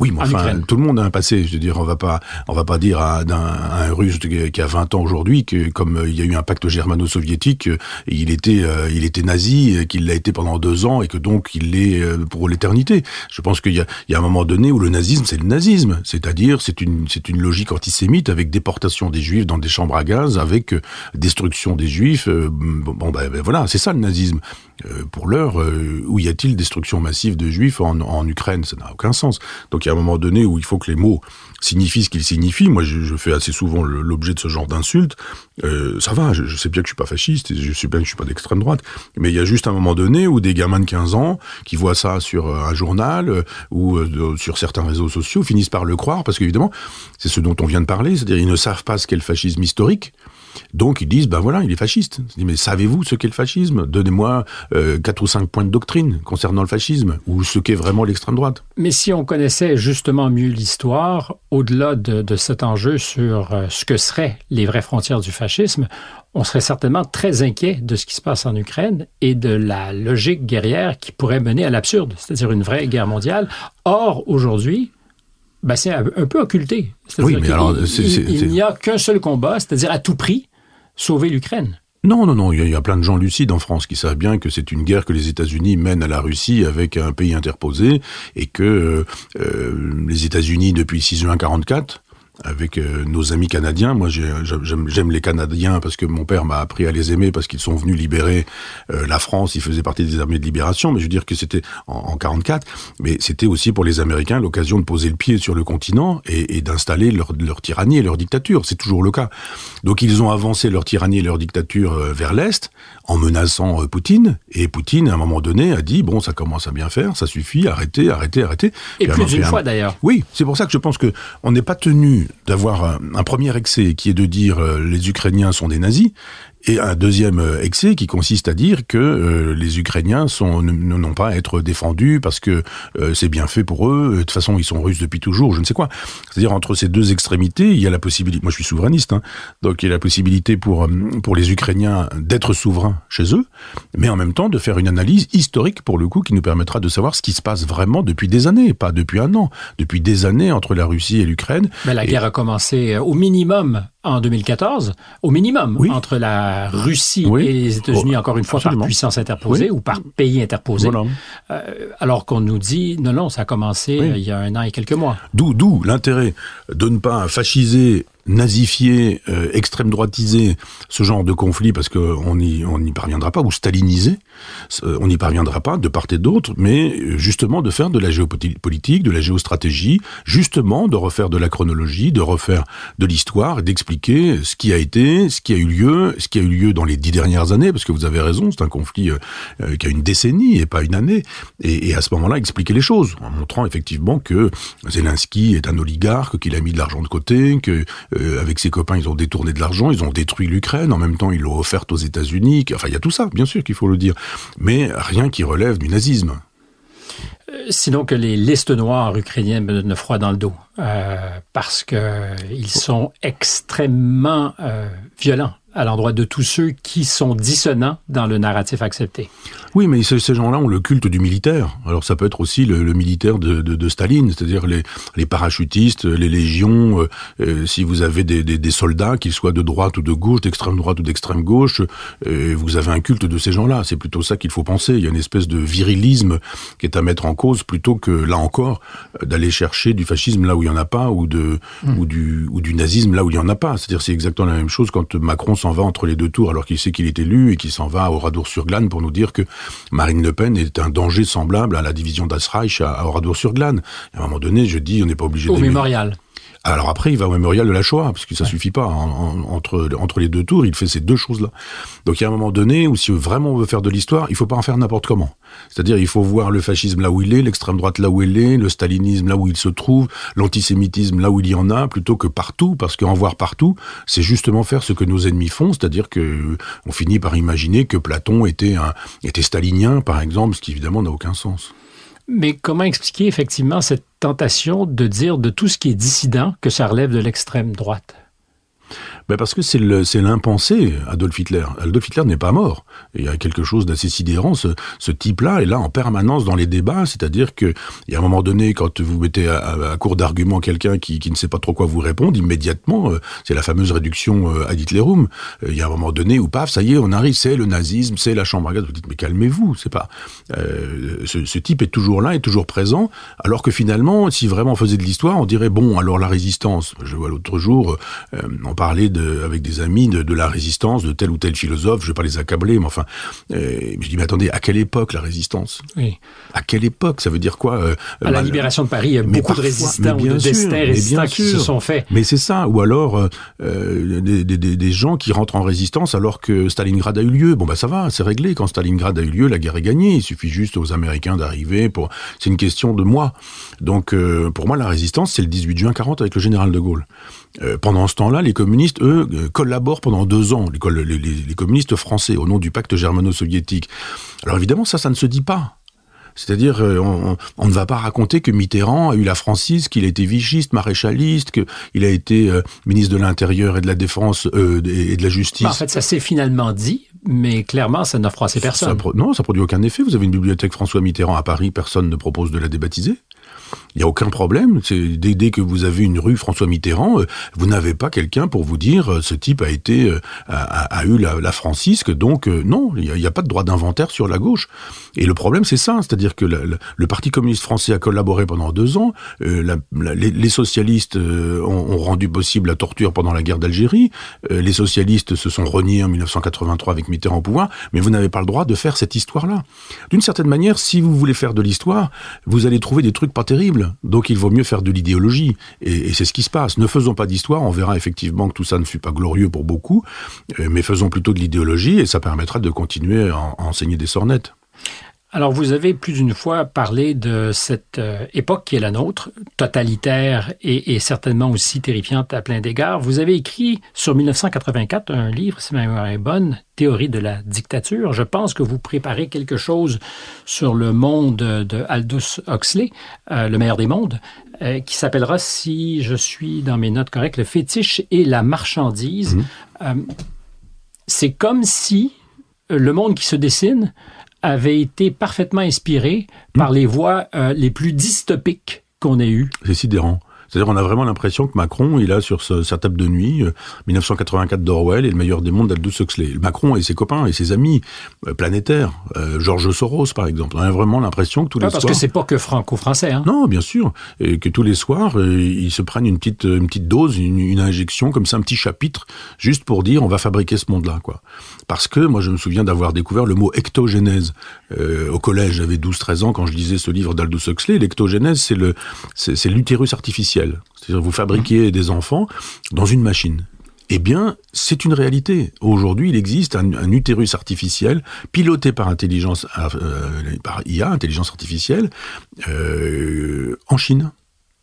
Oui, mais enfin, tout le monde a un passé. Je veux dire, on va pas, on va pas dire à, d'un, à un Russe qui a vingt ans aujourd'hui que, comme il y a eu un pacte germano-soviétique, il était, euh, il était nazi, qu'il l'a été pendant deux ans et que donc il l'est pour l'éternité. Je pense qu'il y a, il y a un moment donné où le nazisme, c'est le nazisme. C'est-à-dire, c'est une, c'est une logique antisémite avec déportation des Juifs dans des chambres à gaz, avec destruction des Juifs. Bon, ben, ben voilà, c'est ça le nazisme. Euh, pour l'heure, euh, où y a-t-il destruction massive de Juifs en, en Ukraine? Ça n'a aucun sens. Donc, il y a un moment donné où il faut que les mots signifient ce qu'ils signifient. Moi, je, je fais assez souvent le, l'objet de ce genre d'insultes. Euh, ça va, je, je sais bien que je suis pas fasciste, et je sais bien que je suis pas d'extrême droite, mais il y a juste un moment donné où des gamins de quinze ans qui voient ça sur un journal euh, ou euh, sur certains réseaux sociaux finissent par le croire, parce qu'évidemment, c'est ce dont on vient de parler, c'est-à-dire ils ne savent pas ce qu'est le fascisme historique. Donc ils disent, ben voilà, il est fasciste. Je dis, mais savez-vous ce qu'est le fascisme? Donnez-moi euh, quatre ou cinq points de doctrine concernant le fascisme, ou ce qu'est vraiment l'extrême droite. Mais si on connaissait justement mieux l'histoire, au-delà de, de cet enjeu sur euh, ce que seraient les vraies frontières du fascisme, on serait certainement très inquiet de ce qui se passe en Ukraine et de la logique guerrière qui pourrait mener à l'absurde, c'est-à-dire une vraie guerre mondiale. Or, aujourd'hui, ben c'est un peu occulté. C'est-à-dire oui, mais alors, c'est, c'est, c'est... il n'y a qu'un seul combat, c'est-à-dire à tout prix, sauver l'Ukraine. Non, non, non, il y a plein de gens lucides en France qui savent bien que c'est une guerre que les États-Unis mènent à la Russie avec un pays interposé et que euh, les États-Unis, depuis six juin quarante-quatre, avec euh, nos amis canadiens, moi j'ai, j'aime, j'aime les Canadiens parce que mon père m'a appris à les aimer parce qu'ils sont venus libérer euh, la France, ils faisaient partie des armées de libération, mais je veux dire que c'était en, en quarante-quatre, mais c'était aussi pour les Américains l'occasion de poser le pied sur le continent et, et d'installer leur, leur tyrannie et leur dictature, c'est toujours le cas. Donc ils ont avancé leur tyrannie et leur dictature euh, vers l'Est en menaçant euh, Poutine, et Poutine à un moment donné a dit bon ça commence à bien faire, ça suffit, arrêtez, arrêtez, arrêtez. Et puis, plus d'une un... fois d'ailleurs. Oui, c'est pour ça que je pense que on n'est pas tenu d'avoir un, un premier excès qui est de dire euh, les Ukrainiens sont des nazis, et un deuxième excès qui consiste à dire que euh, les Ukrainiens sont, n- n'ont pas à être défendus parce que euh, c'est bien fait pour eux, de toute façon ils sont russes depuis toujours, je ne sais quoi. C'est-à-dire entre ces deux extrémités, il y a la possibilité, moi je suis souverainiste, hein, donc il y a la possibilité pour, pour les Ukrainiens d'être souverains chez eux, mais en même temps de faire une analyse historique pour le coup qui nous permettra de savoir ce qui se passe vraiment depuis des années, pas depuis un an, depuis des années entre la Russie et l'Ukraine. Mais la et... guerre a commencé au minimum en deux mille quatorze, au minimum, oui. Entre la Russie oui. et les États-Unis, encore une fois, absolument. Par puissance interposée oui. ou par pays interposé. Voilà. Euh, alors qu'on nous dit, non, non, ça a commencé oui. il y a un an et quelques mois. D'où, d'où l'intérêt de ne pas fasciser, nazifier, euh, extrême-droitiser ce genre de conflit, parce qu'on n'y on n'y parviendra pas, ou staliniser, on n'y parviendra pas de part et d'autre, mais justement de faire de la géopolitique, de la géostratégie, justement de refaire de la chronologie, de refaire de l'histoire, d'expliquer ce qui a été, ce qui a eu lieu, ce qui a eu lieu dans les dix dernières années, parce que vous avez raison, c'est un conflit euh, qui a une décennie et pas une année, et, et à ce moment-là, expliquer les choses, en montrant effectivement que Zelensky est un oligarque, qu'il a mis de l'argent de côté, que Euh, avec ses copains, ils ont détourné de l'argent, ils ont détruit l'Ukraine, en même temps, ils l'ont offerte aux États-Unis. Enfin, il y a tout ça, bien sûr qu'il faut le dire. Mais rien qui relève du nazisme. Euh, sinon que les listes noires ukrainiennes me donnent froid dans le dos, euh, parce qu'ils sont extrêmement euh, violents à l'endroit de tous ceux qui sont dissonants dans le narratif accepté. Oui, mais ces, ces gens-là ont le culte du militaire. Alors ça peut être aussi le, le militaire de, de, de Staline, c'est-à-dire les, les parachutistes, les légions, euh, euh, si vous avez des, des, des soldats, qu'ils soient de droite ou de gauche, d'extrême droite ou d'extrême gauche, euh, vous avez un culte de ces gens-là. C'est plutôt ça qu'il faut penser. Il y a une espèce de virilisme qui est à mettre en cause, plutôt que, là encore, d'aller chercher du fascisme là où il n'y en a pas, ou, de, mmh. ou, du, ou du nazisme là où il n'y en a pas. C'est-à-dire c'est exactement la même chose quand Macron s'en va entre les deux tours alors qu'il sait qu'il est élu et qu'il s'en va à Oradour-sur-Glane pour nous dire que Marine Le Pen est un danger semblable à la division d'Asreich à Oradour-sur-Glane. À un moment donné, je dis, on n'est pas obligé d'aimer. Au mémorial. Alors après, il va au mémorial de la Shoah, parce que ça ouais. suffit pas. En, en, entre, entre les deux tours, il fait ces deux choses-là. Donc il y a un moment donné où si vraiment on veut faire de l'histoire, il faut pas en faire n'importe comment. C'est-à-dire il faut voir le fascisme là où il est, l'extrême droite là où elle est, le stalinisme là où il se trouve, l'antisémitisme là où il y en a, plutôt que partout, parce qu'en voir partout, c'est justement faire ce que nos ennemis font, c'est-à-dire que on finit par imaginer que Platon était, un, était stalinien, par exemple, ce qui évidemment n'a aucun sens. Mais comment expliquer effectivement cette tentation de dire de tout ce qui est dissident que ça relève de l'extrême droite ? ben parce que c'est l'impensé, Adolf Hitler. Adolf Hitler n'est pas mort. Il y a quelque chose d'assez sidérant. Ce, ce type-là est là en permanence dans les débats, c'est-à-dire qu'il y a un moment donné, quand vous mettez à, à, à court d'arguments quelqu'un qui, qui ne sait pas trop quoi vous répondre, immédiatement, euh, c'est la fameuse réduction euh, ad Hitlerum. Euh, il y a un moment donné où, paf, ça y est, on arrive, c'est le nazisme, c'est la chambre à gaz. Vous dites, mais calmez-vous, c'est pas... Euh, ce, ce type est toujours là, est toujours présent, alors que finalement, si vraiment on faisait de l'histoire, on dirait, bon, alors la résistance, je vois l'autre jour, euh, on parlait de, avec des amis de, de la résistance, de tel ou tel philosophe, je ne vais pas les accabler, mais enfin, euh, je dis, mais attendez, à quelle époque la résistance ? Oui. À quelle époque ? Ça veut dire quoi ? euh, À bah, la libération de Paris, il y a beaucoup parfois, de résistants, ou de destins résistants qui se sont faits. Mais c'est ça, ou alors euh, des, des, des gens qui rentrent en résistance alors que Stalingrad a eu lieu. Bon ben bah, ça va, c'est réglé, quand Stalingrad a eu lieu, la guerre est gagnée, il suffit juste aux Américains d'arriver pour... C'est une question de mois. Donc euh, pour moi, la résistance, c'est le dix-huit juin quarante avec le général de Gaulle. Euh, pendant ce temps-là, les communistes, eux, collaborent pendant deux ans, les, les, les communistes français, au nom du pacte germano-soviétique. Alors évidemment, ça, ça ne se dit pas. C'est-à-dire, on, on ne va pas raconter que Mitterrand a eu la Francisque, qu'il a été vichiste, maréchaliste, qu'il a été euh, ministre de l'Intérieur et de la Défense euh, et de la Justice. En fait, ça s'est finalement dit, mais clairement, ça n'a froissé personne. Ça, non, ça ne produit aucun effet. Vous avez une bibliothèque François Mitterrand à Paris, personne ne propose de la débaptiser. Il n'y a aucun problème. C'est, dès, dès que vous avez une rue François Mitterrand, euh, vous n'avez pas quelqu'un pour vous dire euh, ce type a été euh, a, a eu la, la Francisque. Donc euh, non, il n'y a, a pas de droit d'inventaire sur la gauche. Et le problème, c'est ça, c'est-à-dire que la, la, le Parti communiste français a collaboré pendant deux ans. Euh, la, la, les, les socialistes euh, ont, ont rendu possible la torture pendant la guerre d'Algérie. Euh, les socialistes se sont reniés en mille neuf cent quatre-vingt-trois avec Mitterrand au pouvoir. Mais vous n'avez pas le droit de faire cette histoire-là. D'une certaine manière, si vous voulez faire de l'histoire, vous allez trouver des trucs pas terrible. Donc il vaut mieux faire de l'idéologie. Et, et c'est ce qui se passe. Ne faisons pas d'histoire, on verra effectivement que tout ça ne fut pas glorieux pour beaucoup, mais faisons plutôt de l'idéologie et ça permettra de continuer à, à enseigner des sornettes. Alors vous avez plus d'une fois parlé de cette euh, époque qui est la nôtre, totalitaire et, et certainement aussi terrifiante à plein d'égards. Vous avez écrit sur mille neuf cent quatre-vingt-quatre un livre, si ma mémoire est bonne, Théorie de la dictature. Je pense que vous préparez quelque chose sur le monde de Aldous Huxley, euh, le meilleur des mondes, euh, qui s'appellera, si je suis dans mes notes correctes, le fétiche et la marchandise. Mmh. Euh, c'est comme si le monde qui se dessine avait été parfaitement inspiré par les voies euh, les plus dystopiques qu'on ait eues. C'est sidérant. C'est-à-dire qu'on a vraiment l'impression que Macron, il a sur ce, sa table de nuit, euh, mille neuf cent quatre-vingt-quatre d'Orwell et le meilleur des mondes d'Aldous Huxley. Macron et ses copains et ses amis euh, planétaires, euh, Georges Soros par exemple, on a vraiment l'impression que tous ah, les parce soirs... Parce que c'est pas que franco-français. Hein. Non, bien sûr. Et que tous les soirs, euh, ils se prennent une petite, une petite dose, une, une injection, comme ça, un petit chapitre, juste pour dire on va fabriquer ce monde-là, quoi. Parce que moi, je me souviens d'avoir découvert le mot ectogénèse. Euh, au collège, j'avais douze treize ans quand je lisais ce livre d'Aldous Huxley. L'ectogénèse, c'est le, c'est, c'est l'utérus artificiel. C'est-à-dire vous fabriquez des enfants dans une machine. Eh bien, c'est une réalité. Aujourd'hui, il existe un, un utérus artificiel piloté par intelligence, euh, par I A, intelligence artificielle, euh, en Chine.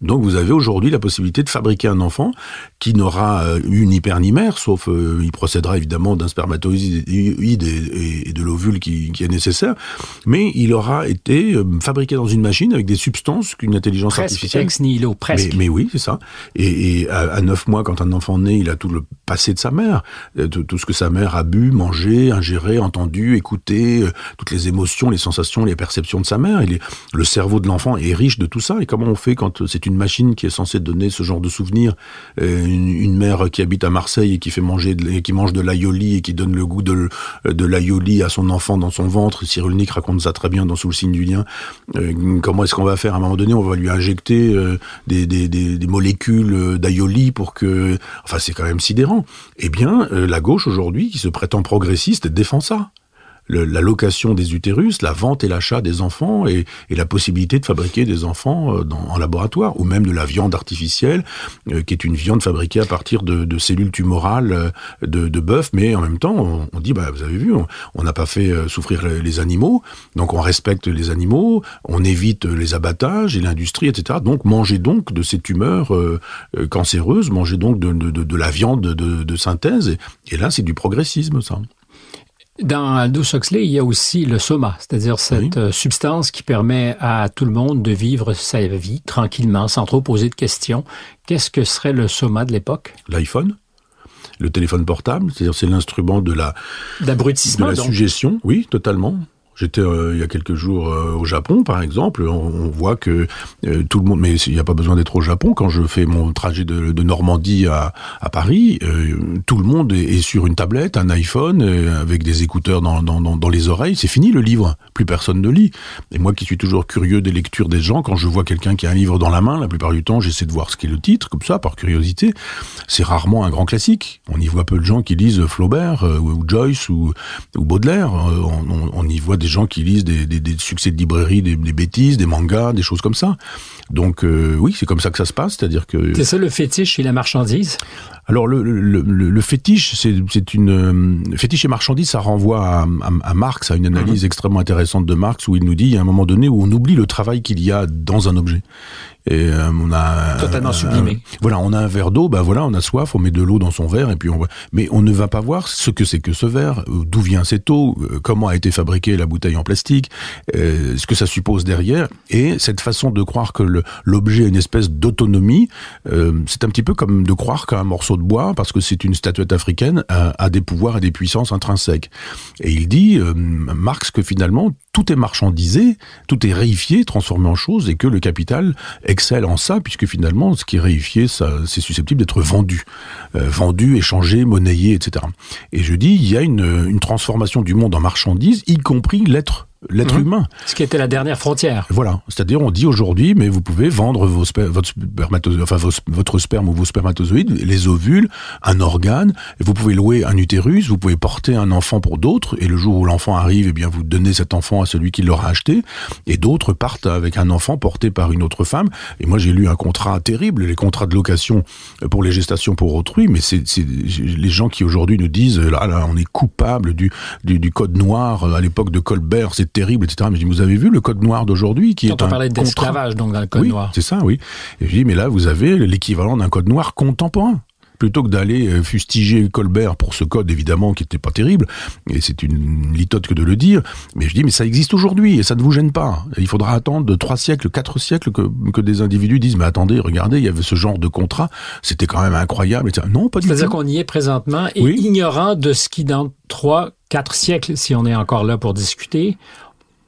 Donc vous avez aujourd'hui la possibilité de fabriquer un enfant qui n'aura eu ni père ni mère, sauf euh, il procédera évidemment d'un spermatozoïde et, et de l'ovule qui, qui est nécessaire, mais il aura été fabriqué dans une machine avec des substances qu'une intelligence presque artificielle... Presque ex nihilo, presque. Mais, mais oui, c'est ça. Et, et à, à neuf mois, quand un enfant naît, il a tout le passé de sa mère, tout, tout ce que sa mère a bu, mangé, ingéré, entendu, écouté, toutes les émotions, les sensations, les perceptions de sa mère. Il est, le cerveau de l'enfant est riche de tout ça. Et comment on fait quand c'est une une machine qui est censée donner ce genre de souvenirs, euh, une, une mère qui habite à Marseille et qui fait manger, de, qui mange de l'aioli et qui donne le goût de, de l'aioli à son enfant dans son ventre. Cyrulnik raconte ça très bien dans Sous le signe du lien. Euh, comment est-ce qu'on va faire ? À un moment donné, on va lui injecter euh, des, des, des, des molécules d'aioli pour que... Enfin, c'est quand même sidérant. Eh bien, euh, la gauche aujourd'hui, qui se prétend progressiste, défend ça. Le, la location des utérus, la vente et l'achat des enfants et, et la possibilité de fabriquer des enfants dans, en laboratoire ou même de la viande artificielle euh, qui est une viande fabriquée à partir de, de cellules tumorales de, de bœuf, mais en même temps on, on dit bah, vous avez vu, on n'a pas fait souffrir les animaux, donc on respecte les animaux, on évite les abattages et l'industrie, et cetera. Donc mangez donc de ces tumeurs euh, cancéreuses, mangez donc de, de, de, de la viande de, de synthèse et, et là c'est du progressisme ça. Dans Aldous Huxley, il y a aussi le soma, c'est-à-dire cette oui. substance qui permet à tout le monde de vivre sa vie tranquillement, sans trop poser de questions. Qu'est-ce que serait le soma de l'époque ? L'iPhone. le téléphone portable, c'est-à-dire c'est l'instrument de la, de la suggestion. Oui, totalement. J'étais euh, il y a quelques jours euh, au Japon, par exemple. On, on voit que euh, tout le monde... Mais il n'y a pas besoin d'être au Japon. Quand je fais mon trajet de, de Normandie à, à Paris, euh, tout le monde est, est sur une tablette, un iPhone, euh, avec des écouteurs dans, dans, dans, dans les oreilles. C'est fini, le livre. Plus personne ne lit. Et moi qui suis toujours curieux des lectures des gens, quand je vois quelqu'un qui a un livre dans la main, la plupart du temps, j'essaie de voir ce qu'est le titre, comme ça, par curiosité. C'est rarement un grand classique. On y voit peu de gens qui lisent Flaubert, euh, ou Joyce, ou, ou Baudelaire. Euh, on, on y voit des gens qui lisent des, des, des succès de librairie, des, des bêtises, des mangas, des choses comme ça. Donc euh, oui, c'est comme ça que ça se passe, c'est-à-dire que... C'est ça le fétiche et la marchandise? Alors le, le, le, le fétiche, c'est, c'est une... Euh, fétiche et marchandise, ça renvoie à, à, à Marx, à une analyse mmh. extrêmement intéressante de Marx, où il nous dit, il y a un moment donné où on oublie le travail qu'il y a dans un objet. Et euh, on a... Totalement un, sublimé. Un, voilà, on a un verre d'eau, ben voilà, on a soif, on met de l'eau dans son verre, et puis on voit... Mais on ne va pas voir ce que c'est que ce verre, d'où vient cette eau, comment a été fabriquée la bouteille en plastique, euh, ce que ça suppose derrière, et cette façon de croire que le, l'objet a une espèce d'autonomie, euh, c'est un petit peu comme de croire qu'un morceau de bois, parce que c'est une statuette africaine, a, a des pouvoirs et des puissances intrinsèques. Et il dit, euh, Marx, que finalement, tout est marchandisé, tout est réifié, transformé en choses, et que le capital excelle en ça, puisque finalement, ce qui est réifié, ça, c'est susceptible d'être vendu. Euh, vendu, échangé, monnayé, et cetera. Et je dis, il y a une, une transformation du monde en marchandise, y compris l'être l'être mmh. humain. Ce qui était la dernière frontière. Voilà. C'est-à-dire, on dit aujourd'hui, mais vous pouvez vendre vos sper- votre, spermato- enfin, vos, votre sperme ou vos spermatozoïdes, les ovules, un organe, et vous pouvez louer un utérus, vous pouvez porter un enfant pour d'autres, et le jour où l'enfant arrive, eh bien, vous donnez cet enfant à celui qui l'aura acheté, et d'autres partent avec un enfant porté par une autre femme. Et moi, j'ai lu un contrat terrible, les contrats de location pour les gestations pour autrui, mais c'est, c'est les gens qui aujourd'hui nous disent, là, là, on est coupable du, du, du code noir à l'époque de Colbert, c'est terrible, et cetera. Mais je dis, vous avez vu le code noir d'aujourd'hui qui Quand est on un parlait d'esclavage, contrat... donc dans le code oui, noir. C'est ça, oui. Et je dis, mais là, vous avez l'équivalent d'un code noir contemporain. Plutôt que d'aller fustiger Colbert pour ce code, évidemment, qui n'était pas terrible, et c'est une litote que de le dire, mais je dis, mais ça existe aujourd'hui, et ça ne vous gêne pas. Il faudra attendre trois siècles, quatre siècles que, que des individus disent, mais attendez, regardez, il y avait ce genre de contrat, c'était quand même incroyable, et cetera. Non, pas du tout. C'est-à-dire qu'on y est présentement, et oui. ignorant de ce qui, dans trois, quatre siècles, si on est encore là pour discuter,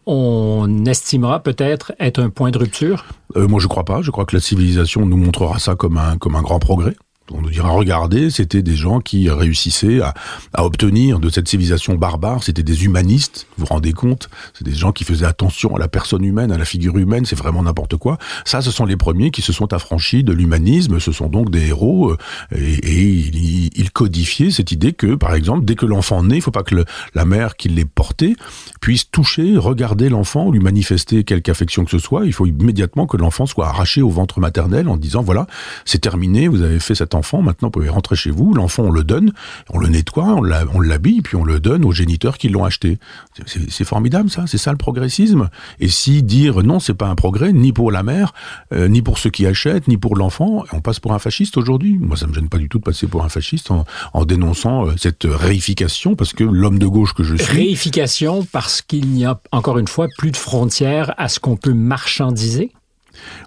on estimera peut-être être un point de rupture. Euh, moi, je ne crois pas. Je crois que la civilisation nous montrera ça comme un, comme un grand progrès. On nous dira, regardez, c'était des gens qui réussissaient à, à obtenir de cette civilisation barbare, c'était des humanistes, vous vous rendez compte, c'est des gens qui faisaient attention à la personne humaine, à la figure humaine, c'est vraiment n'importe quoi. Ça, ce sont les premiers qui se sont affranchis de l'humanisme, ce sont donc des héros, et, et ils, ils codifiaient cette idée que, par exemple, dès que l'enfant naît, il ne faut pas que le, la mère qui l'ait porté puisse toucher, regarder l'enfant, lui manifester quelque affection que ce soit, il faut immédiatement que l'enfant soit arraché au ventre maternel en disant, voilà, c'est terminé, vous avez fait cette enfant, maintenant vous pouvez rentrer chez vous, l'enfant on le donne, on le nettoie, on l'habille, puis on le donne aux géniteurs qui l'ont acheté. C'est, c'est formidable ça, c'est ça le progressisme. Et si dire non, c'est pas un progrès, ni pour la mère, euh, ni pour ceux qui achètent, ni pour l'enfant, on passe pour un fasciste aujourd'hui. Moi ça me gêne pas du tout de passer pour un fasciste en, en dénonçant cette réification, parce que l'homme de gauche que je suis... Réification parce qu'il n'y a, encore une fois, plus de frontières à ce qu'on peut marchandiser?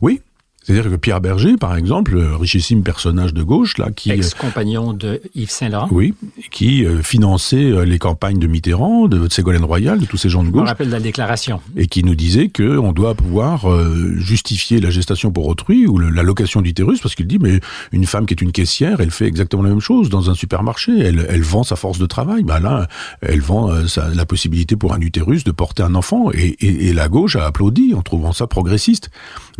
Oui. C'est-à-dire que Pierre Berger, par exemple, richissime personnage de gauche, là, qui... ex-compagnon de Yves Saint-Laurent. Oui, qui euh, finançait les campagnes de Mitterrand, de Ségolène Royal, de tous ces gens de gauche. On rappelle la déclaration. Et qui nous disait qu'on doit pouvoir euh, justifier la gestation pour autrui ou le, la location d'utérus, parce qu'il dit, mais une femme qui est une caissière, elle fait exactement la même chose dans un supermarché. Elle, elle vend sa force de travail. Ben là, elle vend euh, sa, la possibilité pour un utérus de porter un enfant. Et, et, et la gauche a applaudi en trouvant ça progressiste.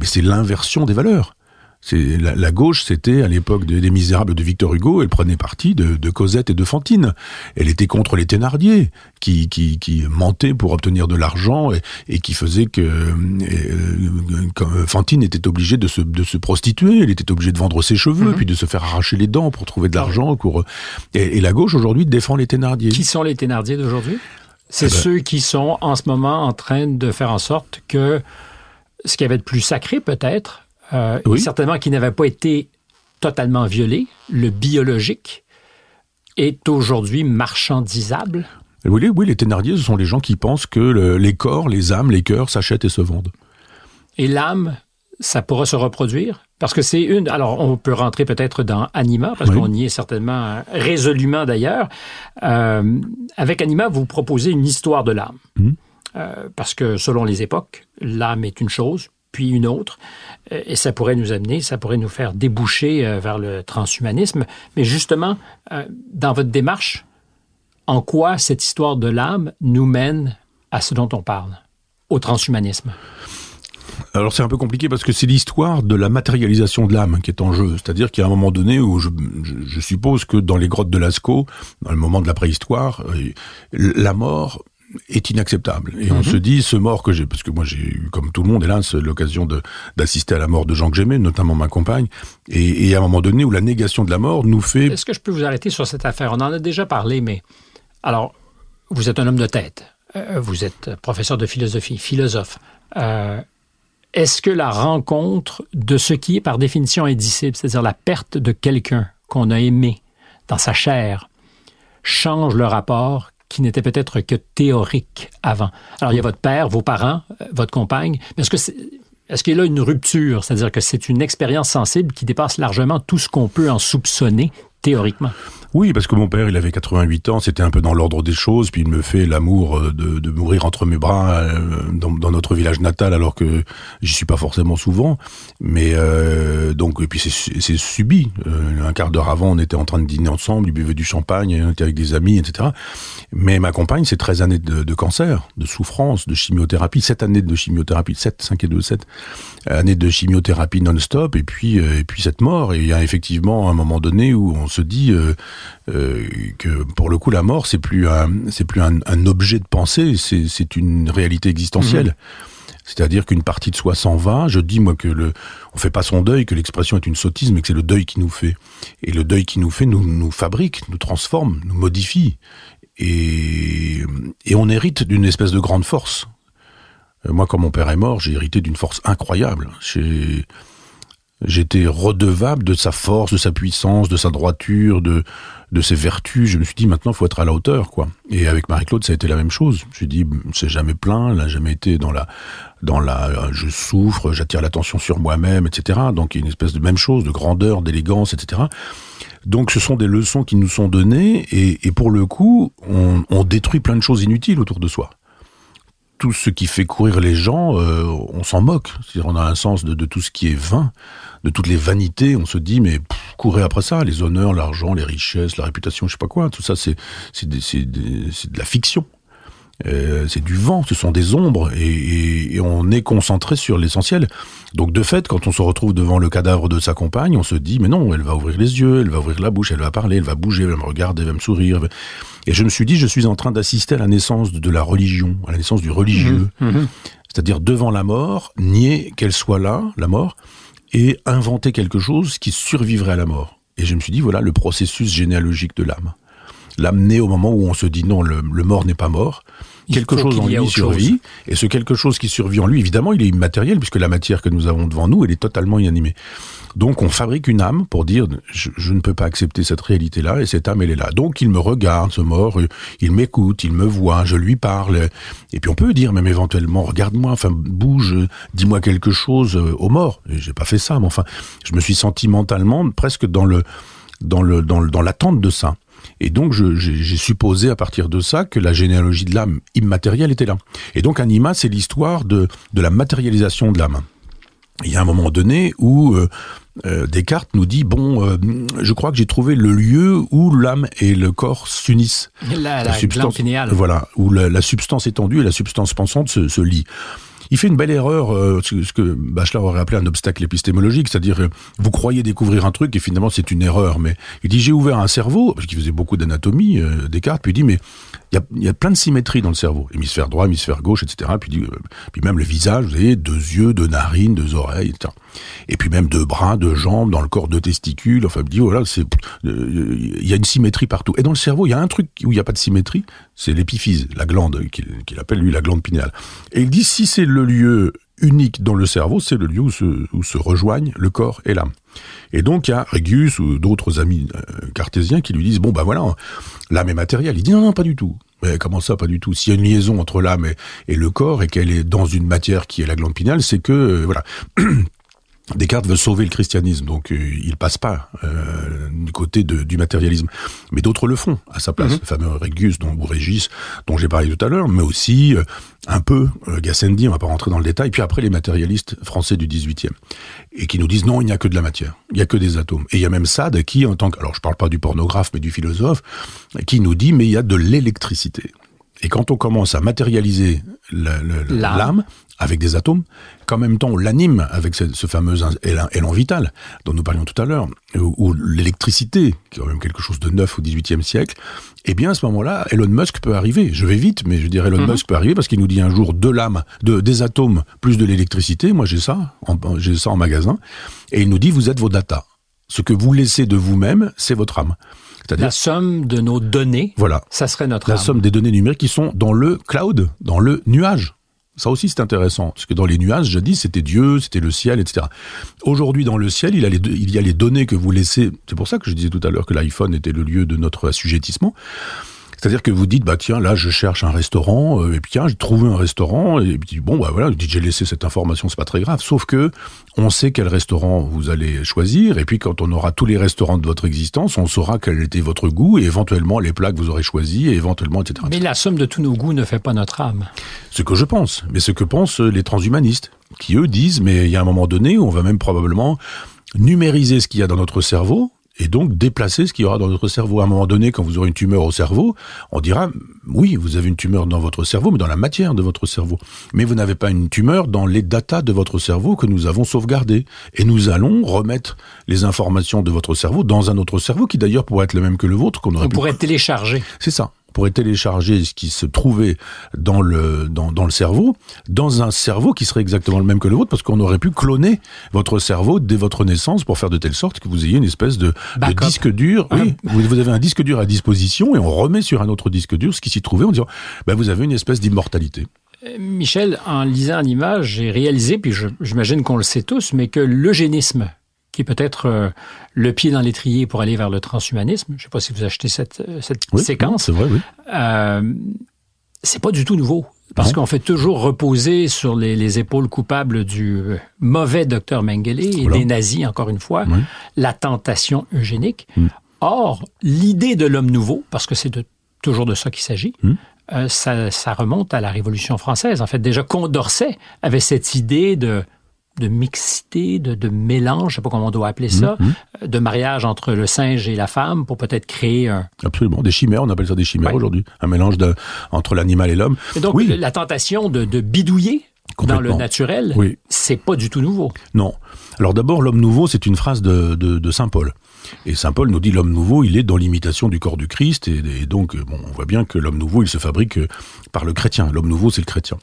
Mais c'est l'inversion des valeurs. C'est, la, la gauche, c'était à l'époque des, des Misérables de Victor Hugo, elle prenait parti de, de Cosette et de Fantine. Elle était contre les Thénardier, qui, qui, qui mentaient pour obtenir de l'argent et, et qui faisaient que, et, que Fantine était obligée de se, de se prostituer, elle était obligée de vendre ses cheveux, mm-hmm. puis de se faire arracher les dents pour trouver de l'argent. Pour, et, et la gauche, aujourd'hui, défend les Thénardier. Qui sont les Thénardier d'aujourd'hui? C'est eh ben... ceux qui sont en ce moment en train de faire en sorte que ce qui avait de plus sacré peut-être, Euh, oui. certainement qui n'avait pas été totalement violé, le biologique, est aujourd'hui marchandisable. Oui, oui, les Thénardier, ce sont les gens qui pensent que le, les corps, les âmes, les cœurs s'achètent et se vendent. Et l'âme, ça pourra se reproduire? Parce que c'est une... Alors, on peut rentrer peut-être dans Anima, parce oui. qu'on y est certainement résolument d'ailleurs. Euh, avec Anima, vous proposez une histoire de l'âme. Mmh. Euh, parce que selon les époques, l'âme est une chose, puis une autre. Et ça pourrait nous amener, ça pourrait nous faire déboucher vers le transhumanisme. Mais justement, euh, dans votre démarche, en quoi cette histoire de l'âme nous mène à ce dont on parle, au transhumanisme? Alors c'est un peu compliqué parce que c'est l'histoire de la matérialisation de l'âme qui est en jeu. C'est-à-dire qu'il y a un moment donné où je, je, je suppose que dans les grottes de Lascaux, dans le moment de la préhistoire, la mort est inacceptable. Et mm-hmm. on se dit, ce mort que j'ai... Parce que moi j'ai eu, comme tout le monde, hélas, l'occasion de, d'assister à la mort de gens que j'aimais, notamment ma compagne, et, et à un moment donné où la négation de la mort nous fait... Est-ce que je peux vous arrêter sur cette affaire? On en a déjà parlé, mais... Alors, vous êtes un homme de tête, vous êtes professeur de philosophie, philosophe... Euh... Est-ce que la rencontre de ce qui est par définition indicible, c'est-à-dire la perte de quelqu'un qu'on a aimé dans sa chair, change le rapport qui n'était peut-être que théorique avant? Alors, il y a votre père, vos parents, votre compagne, mais est-ce que c'est... Est-ce qu'il y a là une rupture? C'est-à-dire que c'est une expérience sensible qui dépasse largement tout ce qu'on peut en soupçonner théoriquement. Oui, parce que mon père, il avait quatre-vingt-huit ans, c'était un peu dans l'ordre des choses, puis il me fait l'amour de, de mourir entre mes bras euh, dans, dans notre village natal, alors que j'y suis pas forcément souvent. Mais euh, donc, et puis c'est, c'est subi. Euh, un quart d'heure avant, on était en train de dîner ensemble, il buvait du champagne, on était avec des amis, et cetera. Mais ma compagne, c'est treize années de, de cancer, de souffrance, de chimiothérapie, sept années de chimiothérapie, sept, cinq et deux, sept. Années de chimiothérapie non-stop, et puis et puis cette mort. Et il y a effectivement un moment donné où on se dit euh, euh, que pour le coup la mort c'est plus un c'est plus un, un objet de pensée, c'est c'est une réalité existentielle. Mmh. C'est-à-dire qu'une partie de soi s'en va. Je dis, moi, que le, on fait pas son deuil, que l'expression est une sottise, mais que c'est le deuil qui nous fait. Et le deuil qui nous fait nous, nous fabrique, nous transforme, nous modifie. Et, et on hérite d'une espèce de grande force. Moi, quand mon père est mort, j'ai hérité d'une force incroyable. J'ai... J'étais redevable de sa force, de sa puissance, de sa droiture, de, de ses vertus. Je me suis dit, maintenant, il faut être à la hauteur, quoi. Et avec Marie-Claude, ça a été la même chose. Je me suis dit, c'est jamais plein, elle n'a jamais été dans la, dans la, je souffre, j'attire l'attention sur moi-même, et cetera. Donc, il y a une espèce de même chose, de grandeur, d'élégance, et cetera. Donc, ce sont des leçons qui nous sont données, et, et pour le coup, on, on détruit plein de choses inutiles autour de soi. Tout ce qui fait courir les gens, euh, on s'en moque. C'est-à-dire, on a un sens de, de tout ce qui est vain, de toutes les vanités. On se dit, mais pff, courez après ça, les honneurs, l'argent, les richesses, la réputation, je sais pas quoi. Tout ça, c'est, c'est, des, c'est, des, c'est de la fiction. Euh, c'est du vent, ce sont des ombres, et, et, et on est concentré sur l'essentiel. Donc, de fait, quand on se retrouve devant le cadavre de sa compagne, on se dit, mais non, elle va ouvrir les yeux, elle va ouvrir la bouche, elle va parler, elle va bouger, elle va me regarder, elle va me sourire. Et je me suis dit, je suis en train d'assister à la naissance de la religion, à la naissance du religieux. Mmh, mmh. C'est-à-dire, devant la mort, nier qu'elle soit là, la mort, et inventer quelque chose qui survivrait à la mort. Et je me suis dit, voilà le processus généalogique de l'âme. L'amener au moment où on se dit non, le, le mort n'est pas mort. Quelque chose en lui survit, et ce quelque chose qui survit en lui, évidemment, il est immatériel, puisque la matière que nous avons devant nous, elle est totalement inanimée. Donc, on fabrique une âme pour dire, je, je ne peux pas accepter cette réalité-là, et cette âme, elle est là. Donc, il me regarde, ce mort, il m'écoute, il me voit, je lui parle. Et puis, on peut dire, même éventuellement, regarde-moi, enfin, bouge, dis-moi quelque chose au mort. Et j'ai pas fait ça, mais enfin, je me suis senti mentalement presque dans le, dans le, dans le, dans l'attente de ça. Et donc, je, j'ai, j'ai supposé à partir de ça que la généalogie de l'âme immatérielle était là. Et donc, Anima, c'est l'histoire de, de la matérialisation de l'âme. Il y a un moment donné où euh, Descartes nous dit, bon, euh, je crois que j'ai trouvé le lieu où l'âme et le corps s'unissent. La, la, la substance pinéale. Voilà, où la, la substance étendue et la substance pensante se, se lient. Il fait une belle erreur, euh, ce que Bachelard aurait appelé un obstacle épistémologique, c'est-à-dire euh, vous croyez découvrir un truc et finalement c'est une erreur. Mais il dit j'ai ouvert un cerveau, parce qu'il faisait beaucoup d'anatomie, euh, Descartes, puis il dit mais il y, y a plein de symétries dans le cerveau, hémisphère droit, hémisphère gauche, et cetera. Puis il dit euh, puis même le visage, vous avez deux yeux, deux narines, deux oreilles, et cetera. Et puis même deux bras, deux jambes, dans le corps deux testicules. Enfin il dit voilà, c'est il euh, y a une symétrie partout. Et dans le cerveau il y a un truc où il y a pas de symétrie, c'est l'épiphyse, la glande qu'il, qu'il appelle lui la glande pinéale. Et il dit si c'est le lieu unique dans le cerveau, c'est le lieu où se, où se rejoignent le corps et l'âme. Et donc, il y a Régus ou d'autres amis cartésiens qui lui disent « Bon, ben voilà, l'âme est matérielle. » Il dit « Non, non, pas du tout. » Mais comment ça, pas du tout? S'il y a une liaison entre l'âme et, et le corps et qu'elle est dans une matière qui est la glande pinéale, c'est que... Euh, voilà. Descartes veut sauver le christianisme, donc il passe pas euh, du côté de, du matérialisme. Mais d'autres le font à sa place, mm-hmm. le fameux Régus dont, ou Régis dont j'ai parlé tout à l'heure, mais aussi euh, un peu euh, Gassendi, on va pas rentrer dans le détail, puis après les matérialistes français du dix-huitième, et qui nous disent non, il n'y a que de la matière, il n'y a que des atomes. Et il y a même Sade qui, en tant que, alors je parle pas du pornographe mais du philosophe, qui nous dit mais il y a de l'électricité. Et quand on commence à matérialiser la, la, l'âme. l'âme avec des atomes, qu'en même temps on l'anime avec ce, ce fameux élan vital dont nous parlions tout à l'heure, ou, ou l'électricité, qui est quand même quelque chose de neuf au dix-huitième siècle, eh bien à ce moment-là, Elon Musk peut arriver. Je vais vite, mais je dirais Elon mm-hmm. Musk peut arriver parce qu'il nous dit un jour de l'âme, de, des atomes plus de l'électricité, moi j'ai ça, en, j'ai ça en magasin, et il nous dit vous êtes vos data. Ce que vous laissez de vous-même, c'est votre âme. C'est-à-dire, la somme de nos données, voilà, ça serait notre la âme. La somme des données numériques qui sont dans le cloud, dans le nuage. Ça aussi, c'est intéressant, parce que dans les nuages, jadis, c'était Dieu, c'était le ciel, et cetera. Aujourd'hui, dans le ciel, il y a les, il y a les données que vous laissez. C'est pour ça que je disais tout à l'heure que l'iPhone était le lieu de notre assujettissement. C'est-à-dire que vous dites, bah tiens, là, je cherche un restaurant, euh, et puis tiens, j'ai trouvé un restaurant, et puis bon, bah voilà, j'ai laissé cette information, c'est pas très grave. Sauf que, on sait quel restaurant vous allez choisir, et puis quand on aura tous les restaurants de votre existence, on saura quel était votre goût, et éventuellement les plats que vous aurez choisis, et éventuellement, et cetera. Mais la somme de tous nos goûts ne fait pas notre âme. Ce que je pense, mais ce que pensent les transhumanistes, qui eux disent, mais il y a un moment donné où on va même probablement numériser ce qu'il y a dans notre cerveau, et donc déplacer ce qu'il y aura dans votre cerveau. À un moment donné, quand vous aurez une tumeur au cerveau, on dira, oui, vous avez une tumeur dans votre cerveau, mais dans la matière de votre cerveau. Mais vous n'avez pas une tumeur dans les datas de votre cerveau que nous avons sauvegardées. Et nous allons remettre les informations de votre cerveau dans un autre cerveau, qui d'ailleurs pourrait être le même que le vôtre. Qu'on aurait on pu... pourrait télécharger. C'est ça. On pourrait télécharger ce qui se trouvait dans le, dans, dans le cerveau, dans un cerveau qui serait exactement le même que le vôtre, parce qu'on aurait pu cloner votre cerveau dès votre naissance pour faire de telle sorte que vous ayez une espèce de, de disque dur. Oui, ah. Vous avez un disque dur à disposition et on remet sur un autre disque dur ce qui s'y trouvait en disant ben, vous avez une espèce d'immortalité. Michel, en lisant l'image, j'ai réalisé, puis je, j'imagine qu'on le sait tous, mais que l'eugénisme, qui est peut-être euh, le pied dans l'étrier pour aller vers le transhumanisme. Je ne sais pas si vous achetez cette, cette oui, séquence. Oui, c'est vrai, oui. Euh, c'est pas du tout nouveau. Parce non. qu'on fait toujours reposer sur les, les épaules coupables du mauvais docteur Mengele et voilà. des nazis, encore une fois, oui. la tentation eugénique. Mm. Or, l'idée de l'homme nouveau, parce que c'est de, toujours de ça qu'il s'agit, mm. euh, ça, ça remonte à la Révolution française. En fait, déjà, Condorcet avait cette idée de... de mixité, de, de mélange, je sais pas comment on doit appeler ça, mmh, mmh. de mariage entre le singe et la femme pour peut-être créer un... Absolument, des chimères, on appelle ça des chimères ouais. aujourd'hui, un mélange de, entre l'animal et l'homme. Et donc, oui. la tentation de, de bidouiller dans le naturel, oui. c'est pas du tout nouveau. Non. Alors d'abord, l'homme nouveau, c'est une phrase de, de, de Saint Paul. Et Saint Paul nous dit l'homme nouveau, il est dans l'imitation du corps du Christ. Et, et donc, bon, on voit bien que l'homme nouveau, il se fabrique par le chrétien. L'homme nouveau, c'est le chrétien,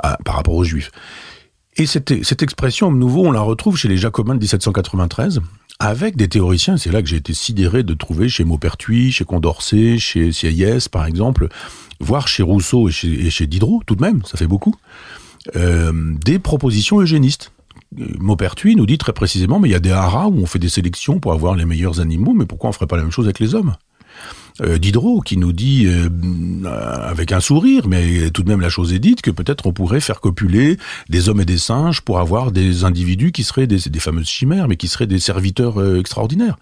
à, par rapport aux juifs. Et cette, cette expression « homme nouveau », on la retrouve chez les Jacobins de dix-sept cent quatre-vingt-treize, avec des théoriciens, c'est là que j'ai été sidéré de trouver chez Maupertuis, chez Condorcet, chez Sieyès, par exemple, voire chez Rousseau et chez, et chez Diderot, tout de même, ça fait beaucoup, euh, des propositions eugénistes. Maupertuis nous dit très précisément « mais il y a des haras où on fait des sélections pour avoir les meilleurs animaux, mais pourquoi on ne ferait pas la même chose avec les hommes ?» Euh, Diderot qui nous dit euh, avec un sourire, mais tout de même la chose est dite, que peut-être on pourrait faire copuler des hommes et des singes pour avoir des individus qui seraient des, des fameuses chimères, mais qui seraient des serviteurs euh, extraordinaires.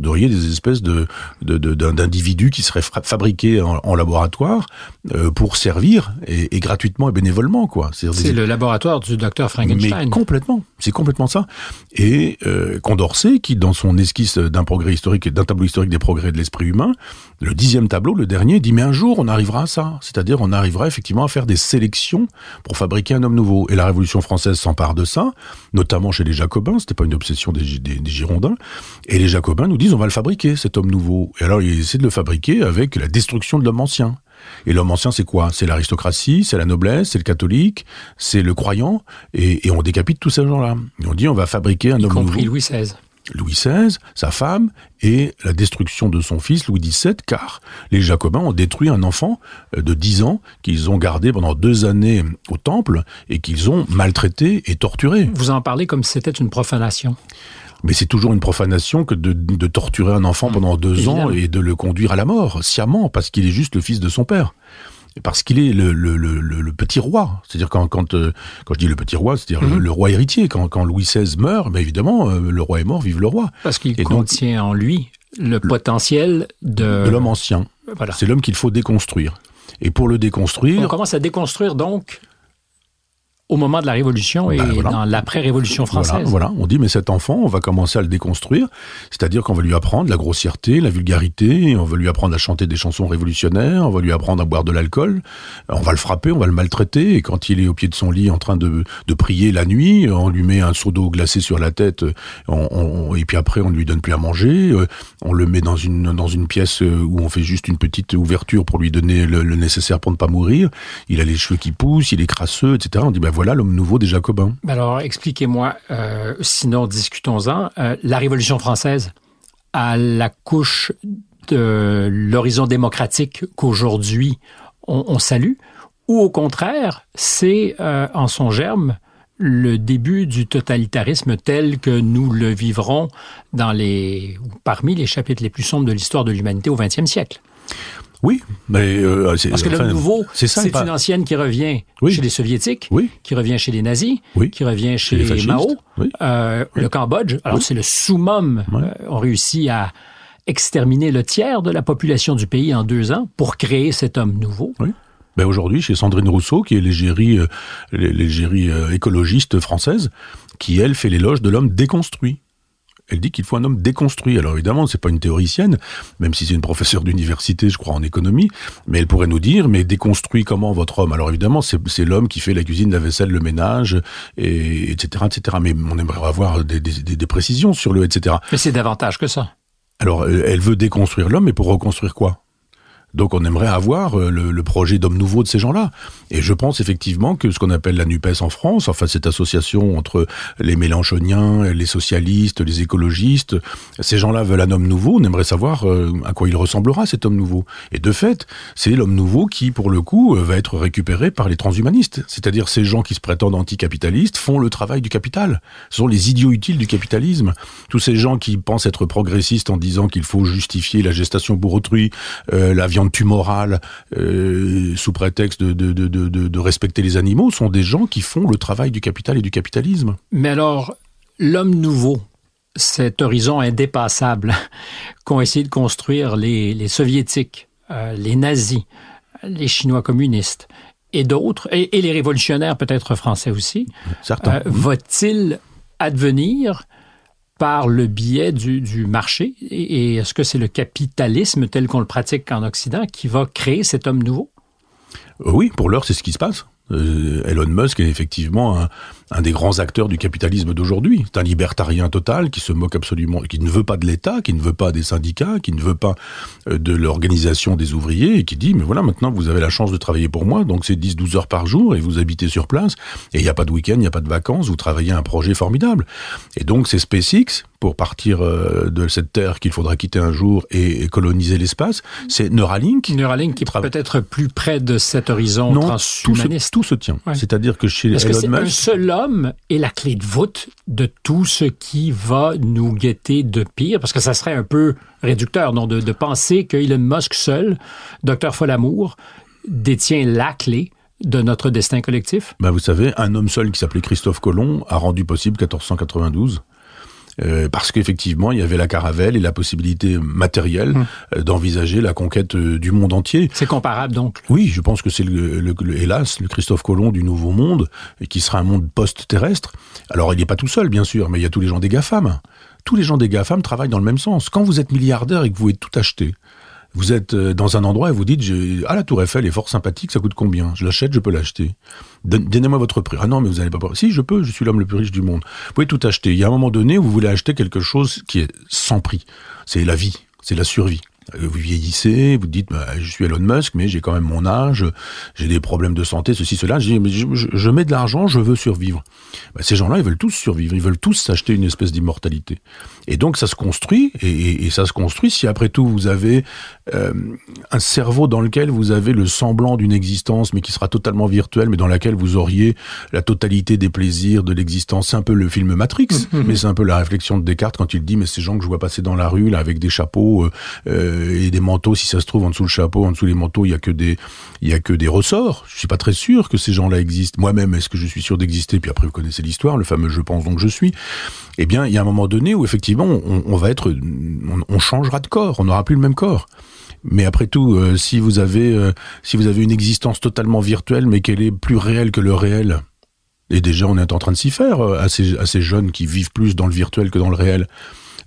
Vous auriez des espèces de, de, de, d'individus qui seraient fra- fabriqués en, en laboratoire euh, pour servir et, et gratuitement et bénévolement, quoi. C'est, c'est des... le laboratoire du docteur Frankenstein. Mais complètement, c'est complètement ça. Et euh, Condorcet, qui dans son esquisse d'un progrès historique, d'un tableau historique des progrès de l'esprit humain, le dixième tableau, le dernier, dit mais un jour on arrivera à ça, c'est-à-dire on arrivera effectivement à faire des sélections pour fabriquer un homme nouveau. Et la Révolution française s'empare de ça, notamment chez les Jacobins. C'était pas une obsession des, des, des Girondins. Et les Jacobins nous disent on va le fabriquer, cet homme nouveau. Et alors, il essaie de le fabriquer avec la destruction de l'homme ancien. Et l'homme ancien, c'est quoi? C'est l'aristocratie, c'est la noblesse, c'est le catholique, c'est le croyant, et, et on décapite tous ces gens-là. Et on dit, on va fabriquer un homme nouveau. Y compris Louis seize. Louis seize, sa femme, et la destruction de son fils, Louis dix-sept, car les Jacobins ont détruit un enfant de dix ans qu'ils ont gardé pendant deux années au temple, et qu'ils ont maltraité et torturé. Vous en parlez comme si c'était une profanation. Mais c'est toujours une profanation que de, de torturer un enfant pendant deux Évidemment. ans et de le conduire à la mort, sciemment, parce qu'il est juste le fils de son père. parce qu'il est le, le, le, le petit roi. C'est-à-dire quand, quand, euh, quand je dis le petit roi, c'est-à-dire mmh. le, le roi héritier. Quand, quand Louis seize meurt, ben évidemment, euh, le roi est mort, vive le roi. Parce qu'il et contient donc, en lui le potentiel de... de l'homme ancien. Voilà. C'est l'homme qu'il faut déconstruire. Et pour le déconstruire... On commence à déconstruire donc... au moment de la Révolution et ben voilà. dans l'après-Révolution française. Voilà, voilà, on dit, mais cet enfant, on va commencer à le déconstruire, c'est-à-dire qu'on va lui apprendre la grossièreté, la vulgarité, on va lui apprendre à chanter des chansons révolutionnaires, on va lui apprendre à boire de l'alcool, on va le frapper, on va le maltraiter, et quand il est au pied de son lit en train de, de prier la nuit, on lui met un seau d'eau glacée sur la tête, on, on, et puis après, on ne lui donne plus à manger, on le met dans une, dans une pièce où on fait juste une petite ouverture pour lui donner le, le nécessaire pour ne pas mourir, il a les cheveux qui poussent, il est crasseux, et cetera. On dit, ben voilà l'homme nouveau des Jacobins. Alors, expliquez-moi, euh, sinon discutons-en, euh, la Révolution française, à la couche de l'horizon démocratique qu'aujourd'hui on, on salue, ou au contraire, c'est euh, en son germe le début du totalitarisme tel que nous le vivrons dans les, parmi les chapitres les plus sombres de l'histoire de l'humanité au vingtième siècle? Oui, mais... Euh, c'est, Parce que enfin, le nouveau, c'est, ça, c'est pas... une ancienne qui revient oui. chez les Soviétiques, oui. qui revient chez les nazis, oui. qui revient chez les, les Mao, oui. Euh, oui. le Cambodge. Alors, oui. c'est le summum. Oui. Euh, on réussit à exterminer le tiers de la population du pays en deux ans pour créer cet homme nouveau. Oui. Ben aujourd'hui, chez Sandrine Rousseau, qui est l'égérie, euh, l'égérie euh, écologiste française, qui, elle, fait l'éloge de l'homme déconstruit. Elle dit qu'il faut un homme déconstruit. Alors évidemment, c'est pas une théoricienne, même si c'est une professeure d'université, je crois, en économie, mais elle pourrait nous dire, mais déconstruit comment votre homme? Alors évidemment, c'est, c'est l'homme qui fait la cuisine, la vaisselle, le ménage, et, etc., etc. Mais on aimerait avoir des, des, des, des précisions sur le et cetera. Mais c'est davantage que ça. Alors, elle veut déconstruire l'homme, mais pour reconstruire quoi? Donc on aimerait avoir le, le projet d'homme nouveau de ces gens-là. Et je pense effectivement que ce qu'on appelle la NUPES en France, enfin cette association entre les Mélenchoniens, les socialistes, les écologistes, ces gens-là veulent un homme nouveau, on aimerait savoir à quoi il ressemblera cet homme nouveau. Et de fait, c'est l'homme nouveau qui, pour le coup, va être récupéré par les transhumanistes. C'est-à-dire ces gens qui se prétendent anticapitalistes font le travail du capital. Ce sont les idiots utiles du capitalisme. Tous ces gens qui pensent être progressistes en disant qu'il faut justifier la gestation pour autrui, euh, la viande tumorale euh, sous prétexte de, de, de, de, de respecter les animaux sont des gens qui font le travail du capital et du capitalisme. Mais alors, l'homme nouveau, cet horizon indépassable qu'ont essayé de construire les, les soviétiques, euh, les nazis, les chinois communistes et d'autres, et, et les révolutionnaires peut-être français aussi, certains. Euh, va-t-il advenir par le biais du, du marché? Et est-ce que c'est le capitalisme tel qu'on le pratique en Occident qui va créer cet homme nouveau? Oui, pour l'heure, c'est ce qui se passe. Euh, Elon Musk est effectivement un, un des grands acteurs du capitalisme d'aujourd'hui. C'est un libertarien total qui se moque absolument, qui ne veut pas de l'État, qui ne veut pas des syndicats, qui ne veut pas de l'organisation des ouvriers et qui dit, mais voilà, maintenant vous avez la chance de travailler pour moi, donc c'est dix douze heures par jour et vous habitez sur place et il n'y a pas de week-end, il n'y a pas de vacances, vous travaillez un projet formidable. Et donc c'est SpaceX, pour partir de cette terre qu'il faudra quitter un jour et coloniser l'espace, c'est Neuralink. Neuralink qui est tra- peut-être plus près de cet horizon non, transhumaniste. Tout se, tout se tient. Ouais. C'est-à-dire que chez Est-ce Elon Musk... Est-ce que c'est Musk, un seul homme est la clé de voûte de tout ce qui va nous guetter de pire? Parce que ça serait un peu réducteur non, de, de penser que Elon Musk seul, docteur Folamour, détient la clé de notre destin collectif. Ben vous savez, un homme seul qui s'appelait Christophe Colomb a rendu possible quatorze cent quatre-vingt-douze. Euh, parce qu'effectivement, il y avait la caravelle et la possibilité matérielle mmh. euh, d'envisager la conquête euh, du monde entier. C'est comparable donc? Oui, je pense que c'est, le, le, le, hélas, le Christophe Colomb du Nouveau Monde, et qui sera un monde post-terrestre. Alors, il n'est pas tout seul, bien sûr, mais il y a tous les gens des GAFAM. Tous les gens des GAFAM travaillent dans le même sens. Quand vous êtes milliardaire et que vous pouvez tout acheter, vous êtes dans un endroit et vous dites « Ah, la Tour Eiffel est fort sympathique, ça coûte combien? Je l'achète, je peux l'acheter. » Donnez-moi votre prix. Ah non, mais vous n'allez pas pouvoir. Si, je peux, je suis l'homme le plus riche du monde. Vous pouvez tout acheter. Il y a un moment donné où vous voulez acheter quelque chose qui est sans prix. C'est la vie, c'est la survie. Vous vieillissez, vous dites bah, « Je suis Elon Musk, mais j'ai quand même mon âge, j'ai des problèmes de santé, ceci, cela. Je, je, je mets de l'argent, je veux survivre. Bah, » ces gens-là, ils veulent tous survivre, ils veulent tous s'acheter une espèce d'immortalité. Et donc, ça se construit, et, et, et ça se construit si, après tout, vous avez euh, un cerveau dans lequel vous avez le semblant d'une existence, mais qui sera totalement virtuelle, mais dans laquelle vous auriez la totalité des plaisirs de l'existence. C'est un peu le film Matrix, mais c'est un peu la réflexion de Descartes quand il dit « Mais ces gens que je vois passer dans la rue, là, avec des chapeaux... Euh, » euh, et des manteaux, si ça se trouve, en dessous le chapeau, en dessous les manteaux, il n'y a que des, il n'y a que des ressorts. Je ne suis pas très sûr que ces gens-là existent. Moi-même, est-ce que je suis sûr d'exister? Puis après, vous connaissez l'histoire, le fameux « je pense donc je suis ». Eh bien, il y a un moment donné où, effectivement, on, on va être... On, on changera de corps, on n'aura plus le même corps. Mais après tout, euh, si vous avez euh, si vous avez une existence totalement virtuelle, mais qu'elle est plus réelle que le réel... Et déjà, on est en train de s'y faire, à ces, à ces jeunes qui vivent plus dans le virtuel que dans le réel.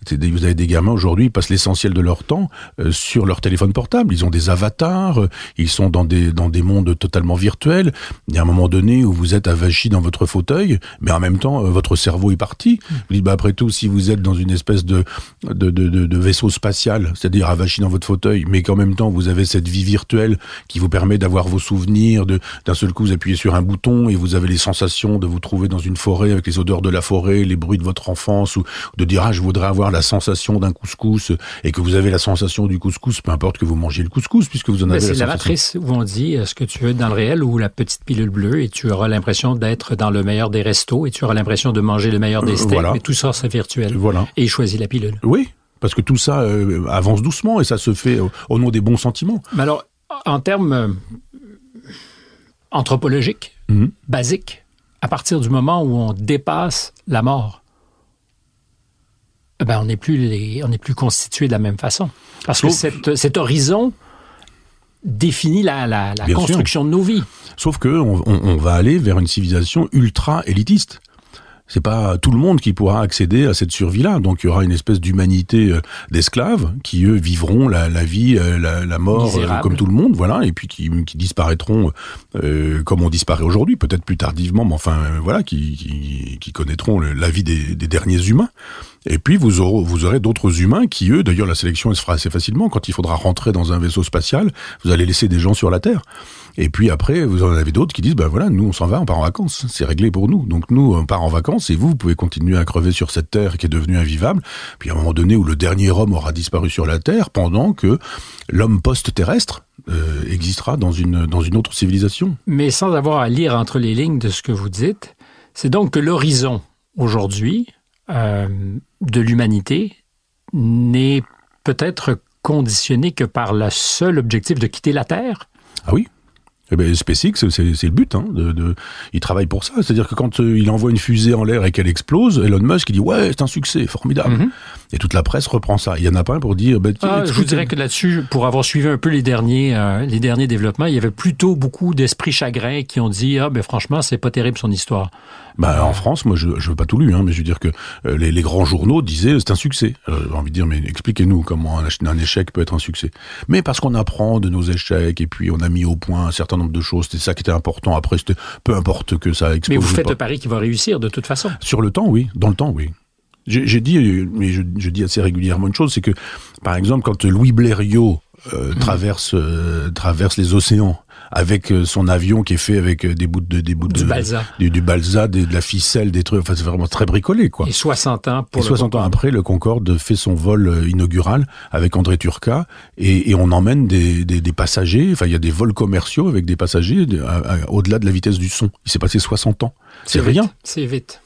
Vous avez des gamins, aujourd'hui, ils passent l'essentiel de leur temps sur leur téléphone portable. Ils ont des avatars, ils sont dans des, dans des mondes totalement virtuels. Il y a un moment donné où vous êtes avachi dans votre fauteuil, mais en même temps, votre cerveau est parti. Vous dites, bah, après tout, si vous êtes dans une espèce de, de, de, de vaisseau spatial, c'est-à-dire avachi dans votre fauteuil, mais qu'en même temps, vous avez cette vie virtuelle qui vous permet d'avoir vos souvenirs, de, d'un seul coup, vous appuyez sur un bouton et vous avez les sensations de vous trouver dans une forêt avec les odeurs de la forêt, les bruits de votre enfance, ou de dire, ah, je voudrais avoir la sensation d'un couscous, et que vous avez la sensation du couscous, peu importe que vous mangez le couscous, puisque vous en avez la sensation. C'est la matrice où on dit ce que tu veux dans le réel ou la petite pilule bleue, et tu auras l'impression d'être dans le meilleur des restos, et tu auras l'impression de manger le meilleur des steaks, euh, voilà. Mais tout ça, c'est virtuel. Voilà. Et il choisit la pilule. Oui, parce que tout ça euh, avance doucement, et ça se fait au, au nom des bons sentiments. Mais alors, en termes euh, anthropologiques, mm-hmm. basiques, à partir du moment où on dépasse la mort, ben, on n'est plus les, on n'est plus constitué de la même façon. Parce Sauf... que cette, cet horizon définit la, la, la construction sûr. De nos vies. Sauf que on, on, on va aller vers une civilisation ultra élitiste. C'est pas tout le monde qui pourra accéder à cette survie-là. Donc, il y aura une espèce d'humanité d'esclaves qui, eux, vivront la, la vie, la, la mort, euh, comme tout le monde, voilà, et puis qui, qui disparaîtront euh, comme on disparaît aujourd'hui, peut-être plus tardivement, mais enfin, euh, voilà, qui, qui, qui connaîtront le, la vie des, des derniers humains. Et puis, vous aurez, vous aurez d'autres humains qui, eux, d'ailleurs, la sélection, elle se fera assez facilement. Quand il faudra rentrer dans un vaisseau spatial, vous allez laisser des gens sur la Terre. Et puis après, vous en avez d'autres qui disent, ben voilà, nous, on s'en va, on part en vacances. C'est réglé pour nous. Donc nous, on part en vacances et vous, vous pouvez continuer à crever sur cette terre qui est devenue invivable. Puis à un moment donné où le dernier homme aura disparu sur la Terre pendant que l'homme post-terrestre euh, existera dans une, dans une autre civilisation. Mais sans avoir à lire entre les lignes de ce que vous dites, c'est donc que l'horizon aujourd'hui euh, de l'humanité n'est peut-être conditionné que par le seul objectif de quitter la Terre. Ah oui? Eh bien, SpaceX, c'est, c'est le but. Hein, de, de, il travaille pour ça. C'est-à-dire que quand euh, il envoie une fusée en l'air et qu'elle explose, Elon Musk, il dit « Ouais, c'est un succès, formidable mm-hmm. ». Et toute la presse reprend ça. Il y en a pas un pour dire... Bah, ah, je vous dirais que là-dessus, pour avoir suivi un peu les derniers, euh, les derniers développements, il y avait plutôt beaucoup d'esprits chagrins qui ont dit « Ah, ben franchement, c'est pas terrible son histoire ». Bah, en France, moi, je je veux pas tout lu, hein, mais je veux dire que euh, les, les grands journaux disaient c'est un succès. Alors, j'ai envie de dire, mais expliquez-nous comment un, un échec peut être un succès. Mais parce qu'on apprend de nos échecs et puis on a mis au point un certain nombre de choses. C'était ça qui était important. Après, c'était peu importe que ça explose. Mais vous faites le pari qu'il va réussir de toute façon. Sur le temps, oui. Dans le temps, oui. J'ai, j'ai dit, mais je, je dis assez régulièrement une chose, c'est que par exemple, quand Louis Blériot euh, mmh. traverse euh, traverse les océans. Avec son avion qui est fait avec des bouts de... Des bouts du de, balsa. Du, du balsa, des, de la ficelle, des trucs... Enfin, c'est vraiment très bricolé, quoi. Et soixante ans pour et le soixante Concorde. Ans après, le Concorde fait son vol inaugural avec André Turcat et, et on emmène des, des, des passagers. Enfin, il y a des vols commerciaux avec des passagers de, à, à, au-delà de la vitesse du son. Il s'est passé soixante ans. C'est, c'est rien. Vite. C'est vite.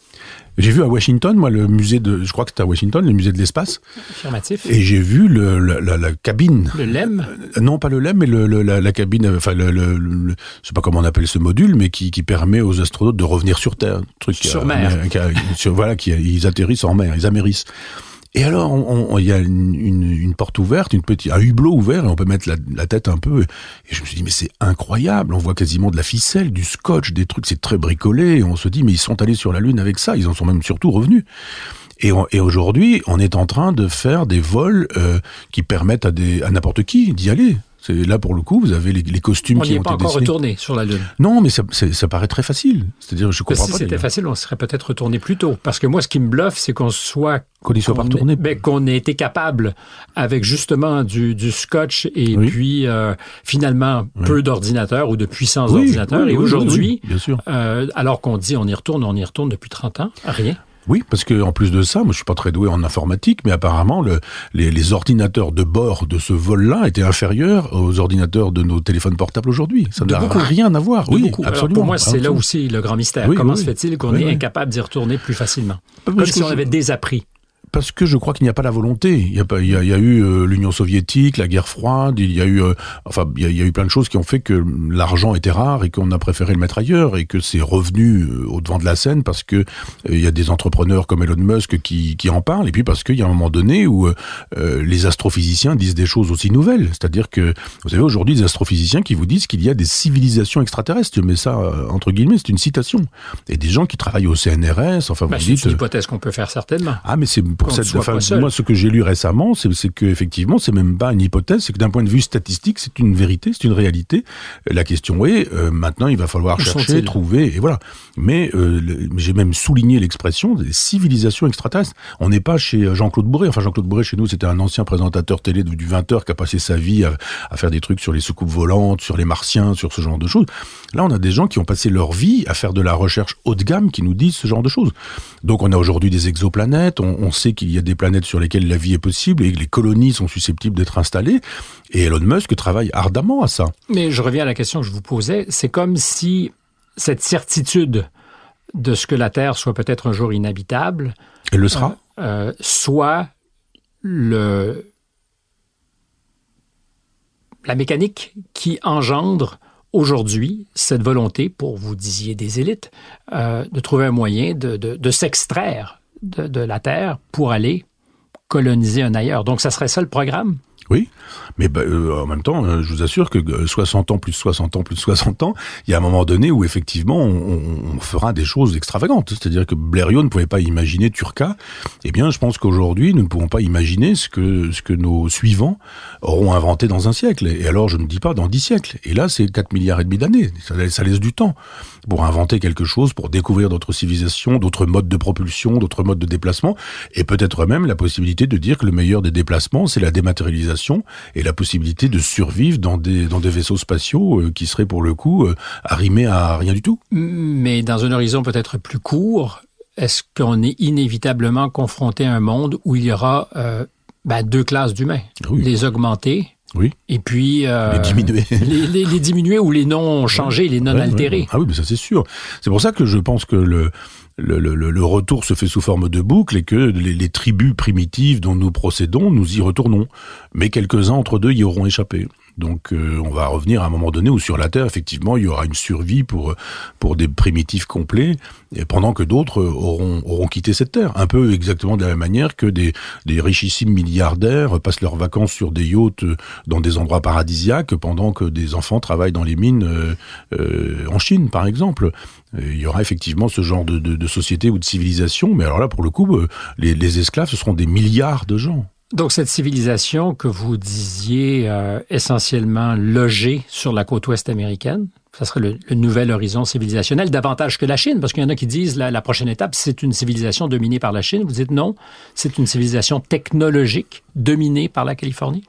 J'ai vu à Washington, moi, le musée de... Je crois que c'était à Washington, le musée de l'espace. Affirmatif. Et j'ai vu le, la, la, la cabine. Le L E M? Non, pas le L E M, mais le, le, la, la cabine... Enfin, le, le, le, je sais pas comment on appelle ce module, mais qui, qui permet aux astronautes de revenir sur Terre. Truc sur euh, mer. Euh, sur, voilà, qui, ils atterrissent en mer, ils amérissent. Et alors, il y a une, une, une porte ouverte, une petite, un hublot ouvert, et on peut mettre la, la tête un peu. Et je me suis dit, mais c'est incroyable, on voit quasiment de la ficelle, du scotch, des trucs, c'est très bricolé. Et on se dit, mais ils sont allés sur la Lune avec ça, ils en sont même surtout revenus. Et, on, et aujourd'hui, on est en train de faire des vols euh, qui permettent à, des, à n'importe qui d'y aller. C'est, là, pour le coup, vous avez les, les costumes on qui ont été dessinés. On n'y est pas encore retourné sur la Lune. Non, mais ça, c'est, ça paraît très facile. C'est-à-dire, je comprends si pas. Si c'était facile, on serait peut-être retourné plus tôt. Parce que moi, ce qui me bluffe, c'est qu'on soit... Qu'on y soit pas retourné. Ben, qu'on ait été capable, avec justement du, du scotch et oui. puis euh, finalement oui. peu d'ordinateurs ou de puissance oui, d'ordinateurs. Oui, et oui, aujourd'hui, oui, oui, euh, alors qu'on dit on y retourne, on y retourne depuis trente ans, rien. Oui, parce que en plus de ça, moi je suis pas très doué en informatique, mais apparemment le, les, les ordinateurs de bord de ce vol-là étaient inférieurs aux ordinateurs de nos téléphones portables aujourd'hui. Ça n'a rien à voir. De oui, beaucoup. Absolument. Alors pour moi, c'est là aussi le grand mystère. Oui, Comment oui, se fait-il qu'on oui, est oui. incapable d'y retourner plus facilement? Comme si on avait désappris. parce que je crois qu'il n'y a pas la volonté. Il y a, il y a, il y a eu euh, l'Union soviétique, la guerre froide, il y a eu, euh, enfin, il y a, il y a eu plein de choses qui ont fait que l'argent était rare et qu'on a préféré le mettre ailleurs et que c'est revenu au devant de la scène parce que euh, il y a des entrepreneurs comme Elon Musk qui, qui en parlent et puis parce qu'il y a un moment donné où euh, les astrophysiciens disent des choses aussi nouvelles. C'est-à-dire que vous avez aujourd'hui des astrophysiciens qui vous disent qu'il y a des civilisations extraterrestres. Mais ça, entre guillemets, c'est une citation. Et des gens qui travaillent au C N R S, enfin, bah, vous dites... C'est une hypothèse qu'on peut faire certainement. Ah, mais c'est pour cette... Enfin, moi, ce que j'ai lu récemment, c'est, c'est qu'effectivement, c'est même pas une hypothèse, c'est que d'un point de vue statistique, c'est une vérité, c'est une réalité. La question est, euh, maintenant, il va falloir Où chercher, trouver, et voilà. Mais euh, le, j'ai même souligné l'expression des civilisations extraterrestres. On n'est pas chez Jean-Claude Bourré. Enfin, Jean-Claude Bourré, chez nous, c'était un ancien présentateur télé du vingt heures qui a passé sa vie à, à faire des trucs sur les soucoupes volantes, sur les martiens, sur ce genre de choses. Là, on a des gens qui ont passé leur vie à faire de la recherche haut de gamme qui nous disent ce genre de choses. Donc, on a aujourd'hui des exoplanètes, on, on sait qu'il y a des planètes sur lesquelles la vie est possible et que les colonies sont susceptibles d'être installées. Et Elon Musk travaille ardemment à ça. Mais je reviens à la question que je vous posais. C'est comme si cette certitude de ce que la Terre soit peut-être un jour inhabitable... Elle le sera. Euh, euh, soit le... la mécanique qui engendre... Aujourd'hui, cette volonté, pour vous disiez des élites, euh, de trouver un moyen de, de, de s'extraire de, de la Terre pour aller coloniser un ailleurs. Donc, ça serait ça le programme? Oui, mais bah, euh, en même temps, euh, je vous assure que soixante ans plus soixante ans plus soixante ans, il y a un moment donné où effectivement on, on fera des choses extravagantes. C'est-à-dire que Blériot ne pouvait pas imaginer Turca. Eh bien, je pense qu'aujourd'hui, nous ne pouvons pas imaginer ce que ce que nos suivants auront inventé dans un siècle. Et alors, je ne dis pas dans dix siècles. Et là, c'est quatre milliards et demi d'années. Ça, ça laisse du temps pour inventer quelque chose, pour découvrir d'autres civilisations, d'autres modes de propulsion, d'autres modes de déplacement, et peut-être même la possibilité de dire que le meilleur des déplacements, c'est la dématérialisation. Et la possibilité de survivre dans des, dans des vaisseaux spatiaux euh, qui seraient pour le coup euh, arrimés à rien du tout. Mais dans un horizon peut-être plus court, est-ce qu'on est inévitablement confronté à un monde où il y aura euh, ben, deux classes d'humains? Oui. Les augmentés, oui. Et puis... Euh, les diminués. les, les, les diminués ou les non changés, les non ouais, altérés. Ouais, ouais. Ah oui, mais ça c'est sûr. C'est pour ça que je pense que le... Le, le, le retour se fait sous forme de boucle et que les, les tribus primitives dont nous procédons, nous y retournons. Mais quelques-uns entre deux y auront échappé. Donc euh, on va revenir à un moment donné où sur la Terre, effectivement, il y aura une survie pour, pour des primitifs complets, et pendant que d'autres auront, auront quitté cette Terre. Un peu exactement de la même manière que des, des richissimes milliardaires passent leurs vacances sur des yachts dans des endroits paradisiaques, pendant que des enfants travaillent dans les mines euh, euh, en Chine, par exemple. Et il y aura effectivement ce genre de, de, de société ou de civilisation, mais alors là, pour le coup, les, les esclaves, ce seront des milliards de gens. Donc, cette civilisation que vous disiez euh, essentiellement logée sur la côte ouest américaine, ça serait le, le nouvel horizon civilisationnel, davantage que la Chine, parce qu'il y en a qui disent la, la prochaine étape, c'est une civilisation dominée par la Chine. Vous dites non, c'est une civilisation technologique dominée par la Californie?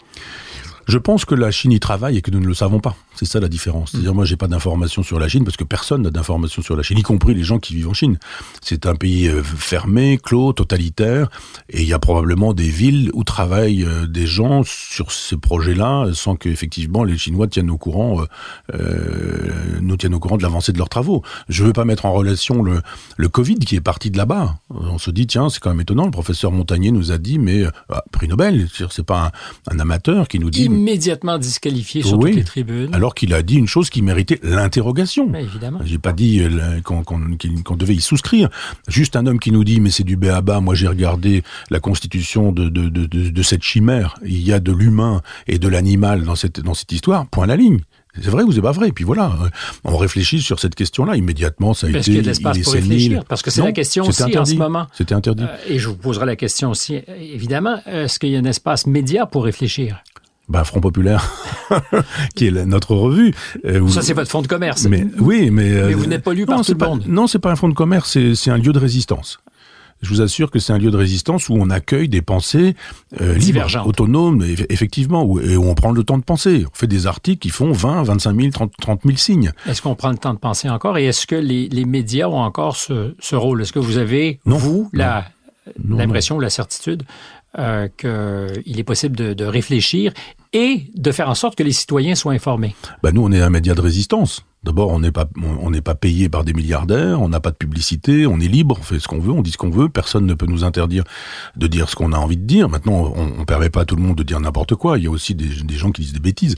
Je pense que la Chine y travaille et que nous ne le savons pas. C'est ça la différence. C'est-à-dire, moi, j'ai pas d'informations sur la Chine parce que personne n'a d'informations sur la Chine, y compris les gens qui vivent en Chine. C'est un pays fermé, clos, totalitaire, et il y a probablement des villes où travaillent des gens sur ces projets-là sans qu'effectivement les Chinois tiennent au courant, euh, nous tiennent au courant de l'avancée de leurs travaux. Je veux pas mettre en relation le, le Covid qui est parti de là-bas. On se dit, tiens, c'est quand même étonnant. Le professeur Montagnier nous a dit, mais, bah, prix Nobel, c'est-à-dire, c'est pas un, un amateur qui nous dit... Immédiatement disqualifié sur oui, toutes les tribunes. Alors qu'il a dit une chose qui méritait l'interrogation. Mais évidemment. J'ai pas dit qu'on, qu'on, qu'on devait y souscrire. Juste un homme qui nous dit, mais c'est du béaba, moi j'ai regardé la constitution de, de, de, de, de cette chimère. Il y a de l'humain et de l'animal dans cette, dans cette histoire. Point à la ligne. C'est vrai ou c'est pas vrai? Et puis voilà, on réfléchit sur cette question-là. Immédiatement, ça a Parce été... Parce qu'il y a de l'espace pour réfléchir. Parce que c'est non, la question aussi interdit. En ce moment. C'était interdit. Euh, et je vous poserai la question aussi, évidemment. Est-ce qu'il y a un espace média pour réfléchir? Ben, Front Populaire, qui est la, notre revue. Euh, vous... Ça, c'est votre fonds de commerce. Mais, oui, mais... Euh, mais vous n'êtes pas lu non, par tout le pas, monde. Non, c'est pas un fonds de commerce, c'est, c'est un lieu de résistance. Je vous assure que c'est un lieu de résistance où on accueille des pensées euh, libres, autonomes, effectivement, où, et où on prend le temps de penser. On fait des articles qui font vingt, vingt-cinq mille, trente, trente mille signes. Est-ce qu'on prend le temps de penser encore? Et est-ce que les, les médias ont encore ce, ce rôle? Est-ce que vous avez, non, vous, la, non, l'impression, non. la certitude Euh, qu'il est possible de, de réfléchir et de faire en sorte que les citoyens soient informés? Ben nous, on est un média de résistance. D'abord, on n'est pas, on n'est pas payé par des milliardaires, on n'a pas de publicité, on est libre, on fait ce qu'on veut, on dit ce qu'on veut, personne ne peut nous interdire de dire ce qu'on a envie de dire. Maintenant, on ne permet pas à tout le monde de dire n'importe quoi, il y a aussi des, des gens qui disent des bêtises.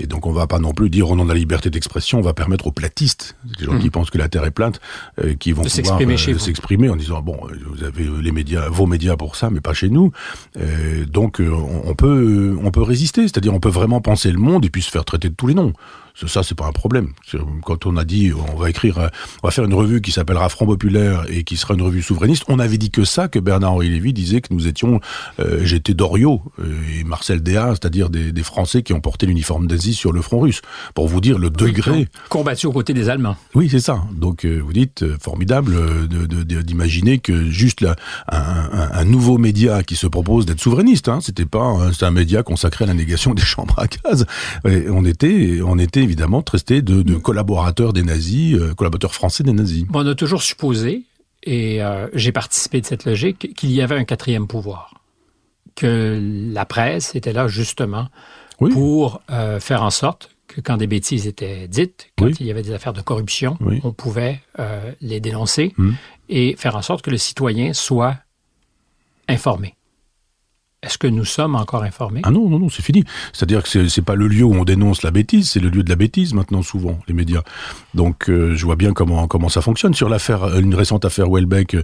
Et donc, on ne va pas non plus dire, au nom de la liberté d'expression, on va permettre aux platistes, les gens mmh. qui pensent que la Terre est plate, euh, qui vont de pouvoir s'exprimer, euh, s'exprimer en disant, bon, vous avez les médias, vos médias pour ça, mais pas chez nous. Euh, donc, on, on, peut, on peut résister, c'est-à-dire on peut vraiment penser le monde et puis se faire traiter de tous les noms. Ça, c'est pas un problème. Quand on a dit, on va écrire, on va faire une revue qui s'appellera Front Populaire et qui sera une revue souverainiste, on avait dit que ça, que Bernard-Henri Lévy disait que nous étions, euh, j'étais Doriot et Marcel Déat, c'est-à-dire des, des Français qui ont porté l'uniforme nazi sur le front russe. Pour vous dire le degré... Combattu aux côtés des Allemands. Oui, c'est ça. Donc, euh, vous dites, euh, formidable de, de, de, d'imaginer que juste la, un, un, un nouveau média qui se propose d'être souverainiste, hein, c'était pas un, c'était un média consacré à la négation des chambres à gaz. Et on était, on était évidemment traité de, de collaborateurs des nazis, euh, collaborateurs français des nazis. On a toujours supposé, et euh, j'ai participé de cette logique, qu'il y avait un quatrième pouvoir. Que la presse était là justement oui. pour euh, faire en sorte que quand des bêtises étaient dites, quand oui. il y avait des affaires de corruption, oui. on pouvait euh, les dénoncer mmh. et faire en sorte que le citoyen soit informé. Est-ce que nous sommes encore informés? Ah non, non, non, c'est fini. C'est-à-dire que c'est, c'est pas le lieu où on dénonce la bêtise, c'est le lieu de la bêtise maintenant souvent, les médias. Donc euh, je vois bien comment comment ça fonctionne. Sur l'affaire, une récente affaire Houellebecq,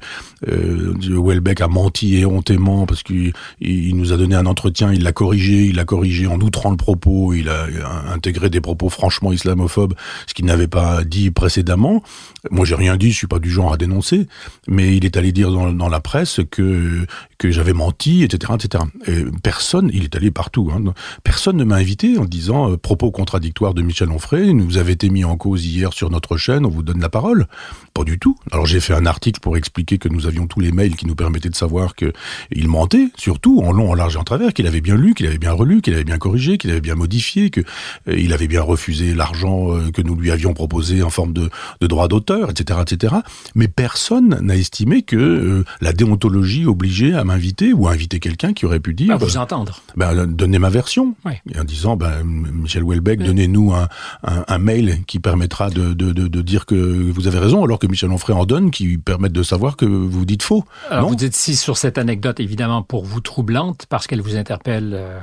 euh, Houellebecq a menti éhontément parce qu'il il nous a donné un entretien, il l'a corrigé, il l'a corrigé en outrant le propos, il a intégré des propos franchement islamophobes, ce qu'il n'avait pas dit précédemment. Moi j'ai rien dit, je suis pas du genre à dénoncer, mais il est allé dire dans, dans la presse que que j'avais menti, et cetera, et cetera. Et personne, il est allé partout, hein, personne ne m'a invité en disant euh, propos contradictoires de Michel Onfray, nous avez été mis en cause hier sur notre chaîne, on vous donne la parole. Pas du tout. Alors j'ai fait un article pour expliquer que nous avions tous les mails qui nous permettaient de savoir qu'il mentait, surtout en long, en large et en travers, qu'il avait bien lu, qu'il avait bien relu, qu'il avait bien corrigé, qu'il avait bien modifié, qu'il euh, avait bien refusé l'argent euh, que nous lui avions proposé en forme de, de droit d'auteur, et cetera, et cetera. Mais personne n'a estimé que euh, la déontologie obligeait à m'inviter ou à inviter quelqu'un qui aurait pu dire... Ben, vous ben, entendre. Ben, donner ma version. Oui. Et en disant, ben, Michel Houellebecq, oui. donnez-nous un, un, un mail qui permettra de, de, de, de dire que vous avez raison, alors que Michel Onfray en donne, qui permettent de savoir que vous dites faux. Alors, non vous dites si sur cette anecdote, évidemment, pour vous troublante, parce qu'elle vous interpelle euh,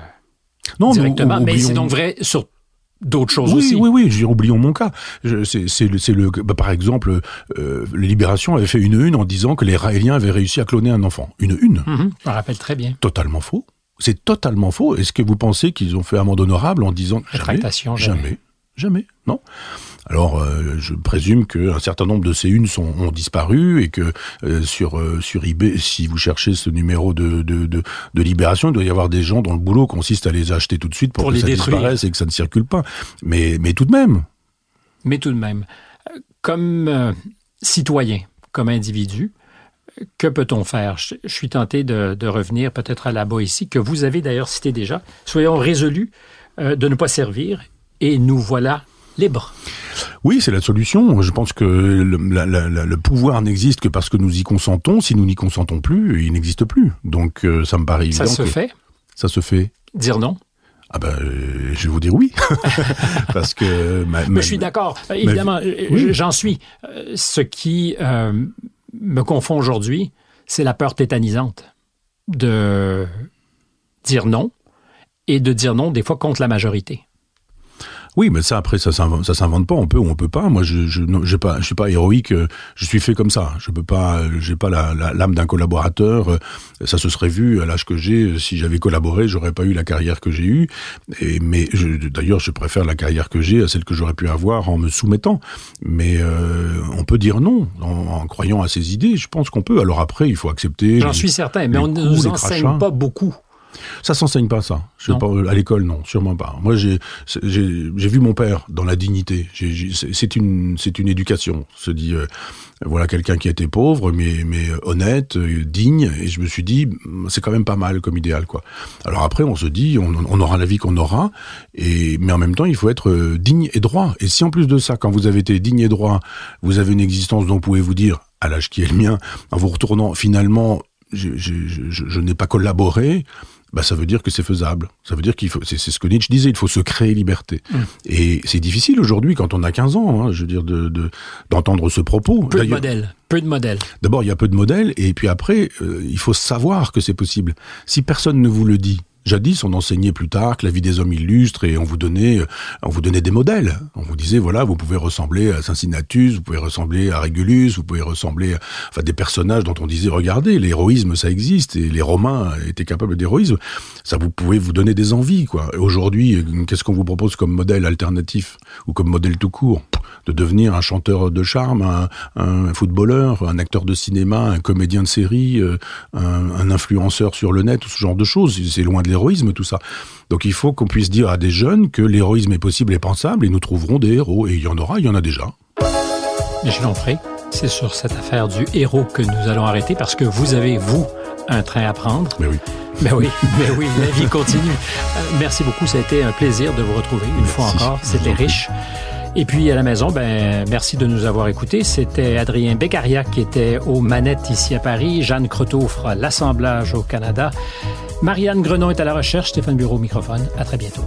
non, directement, mais, ou, mais oublions... c'est donc vrai sur d'autres choses oui, aussi. Oui, oui, oui, oublions mon cas. Je, c'est, c'est le, c'est le, bah, par exemple, euh, Libération avait fait une une en disant que les Israéliens avaient réussi à cloner un enfant. Une une. Mm-hmm, je me rappelle très bien. Totalement faux. C'est totalement faux. Est-ce que vous pensez qu'ils ont fait amende honorable en disant rétractation, jamais, jamais, jamais, non. Alors, euh, je présume qu'un certain nombre de ces unes sont, ont disparu et que euh, sur euh, sur eBay, si vous cherchez ce numéro de, de de de Libération, il doit y avoir des gens dont le boulot consiste à les acheter tout de suite pour, pour que les ça détruire. Disparaisse et que ça ne circule pas. Mais mais tout de même. Mais tout de même, comme euh, citoyen, comme individu, que peut-on faire? Je, je suis tenté de, de revenir peut-être à la Boétie que vous avez d'ailleurs cité déjà. Soyons résolus euh, de ne pas servir et nous voilà. Libre. Oui, c'est la solution. Je pense que le, la, la, le pouvoir n'existe que parce que nous y consentons. Si nous n'y consentons plus, il n'existe plus. Donc, euh, ça me paraît évident. Ça se fait. Ça se fait. Dire non. Ah ben, je vais vous dire oui. Parce que... Ma, ma, Mais je suis d'accord. Ma, Évidemment, oui. j'en suis. Ce qui euh, me confond aujourd'hui, c'est la peur tétanisante de dire non et de dire non des fois contre la majorité. Oui, mais ça après ça s'invente, ça s'invente pas. On peut ou on peut pas. Moi, je je non, j'ai pas, je suis pas héroïque. Je suis fait comme ça. Je peux pas, j'ai pas la, la l'âme d'un collaborateur. Ça se serait vu à l'âge que j'ai. Si j'avais collaboré, j'aurais pas eu la carrière que j'ai eue. Et mais je, d'ailleurs, je préfère la carrière que j'ai à celle que j'aurais pu avoir en me soumettant. Mais euh, on peut dire non en, en croyant à ses idées. Je pense qu'on peut. Alors après, il faut accepter. J'en les, suis certain, mais on ne nous enseigne pas beaucoup. Ça s'enseigne pas, ça. Je sais pas, à l'école, non, sûrement pas. Moi, j'ai, j'ai, j'ai vu mon père dans la dignité. J'ai, j'ai, c'est une, c'est une éducation. Se dit, euh, voilà quelqu'un qui était pauvre, mais, mais honnête, digne. Et je me suis dit, c'est quand même pas mal comme idéal, quoi. Alors après, on se dit, on, on aura la vie qu'on aura. Et mais en même temps, il faut être digne et droit. Et si en plus de ça, quand vous avez été digne et droit, vous avez une existence dont vous pouvez vous dire, à l'âge qui est le mien, en vous retournant finalement, je, je, je, je, je n'ai pas collaboré. bah ça veut dire que c'est faisable. Ça veut dire qu'il faut, c'est, c'est ce que Nietzsche disait, il faut se créer liberté. Mmh. Et c'est difficile aujourd'hui, quand on a quinze ans, hein, je veux dire, de, de, d'entendre ce propos. Peu D'ailleurs, de modèles. Peu de modèles. D'abord, il y a peu de modèles, et puis après, euh, il faut savoir que c'est possible. Si personne ne vous le dit, jadis, on enseignait plus tard que la vie des hommes illustres et on vous donnait, on vous donnait des modèles. On vous disait, voilà, vous pouvez ressembler à Cincinnatus, vous pouvez ressembler à Régulus, vous pouvez ressembler à, enfin, des personnages dont on disait, regardez, l'héroïsme, ça existe, et les Romains étaient capables d'héroïsme. Ça, vous pouvez vous donner des envies, quoi. Et aujourd'hui, qu'est-ce qu'on vous propose comme modèle alternatif ou comme modèle tout court? De devenir un chanteur de charme, un, un footballeur, un acteur de cinéma, un comédien de série, un, un influenceur sur le net, tout ce genre de choses. C'est loin de l'héroïsme, tout ça. Donc il faut qu'on puisse dire à des jeunes que l'héroïsme est possible et pensable, et nous trouverons des héros. Et il y en aura, il y en a déjà. Michel Onfray, c'est sur cette affaire du héros que nous allons arrêter, parce que vous avez, vous, un train à prendre. Mais oui. Ben oui, ben oui, la vie continue. Merci beaucoup, ça a été un plaisir de vous retrouver une Merci. fois encore. C'était riche. Et puis à la maison, ben merci de nous avoir écoutés. C'était Adrien Beccaria qui était aux manettes ici à Paris. Jeanne Croteau fera l'assemblage au Canada. Marianne Grenon est à la recherche. Stéphane Bureau au microphone. À très bientôt.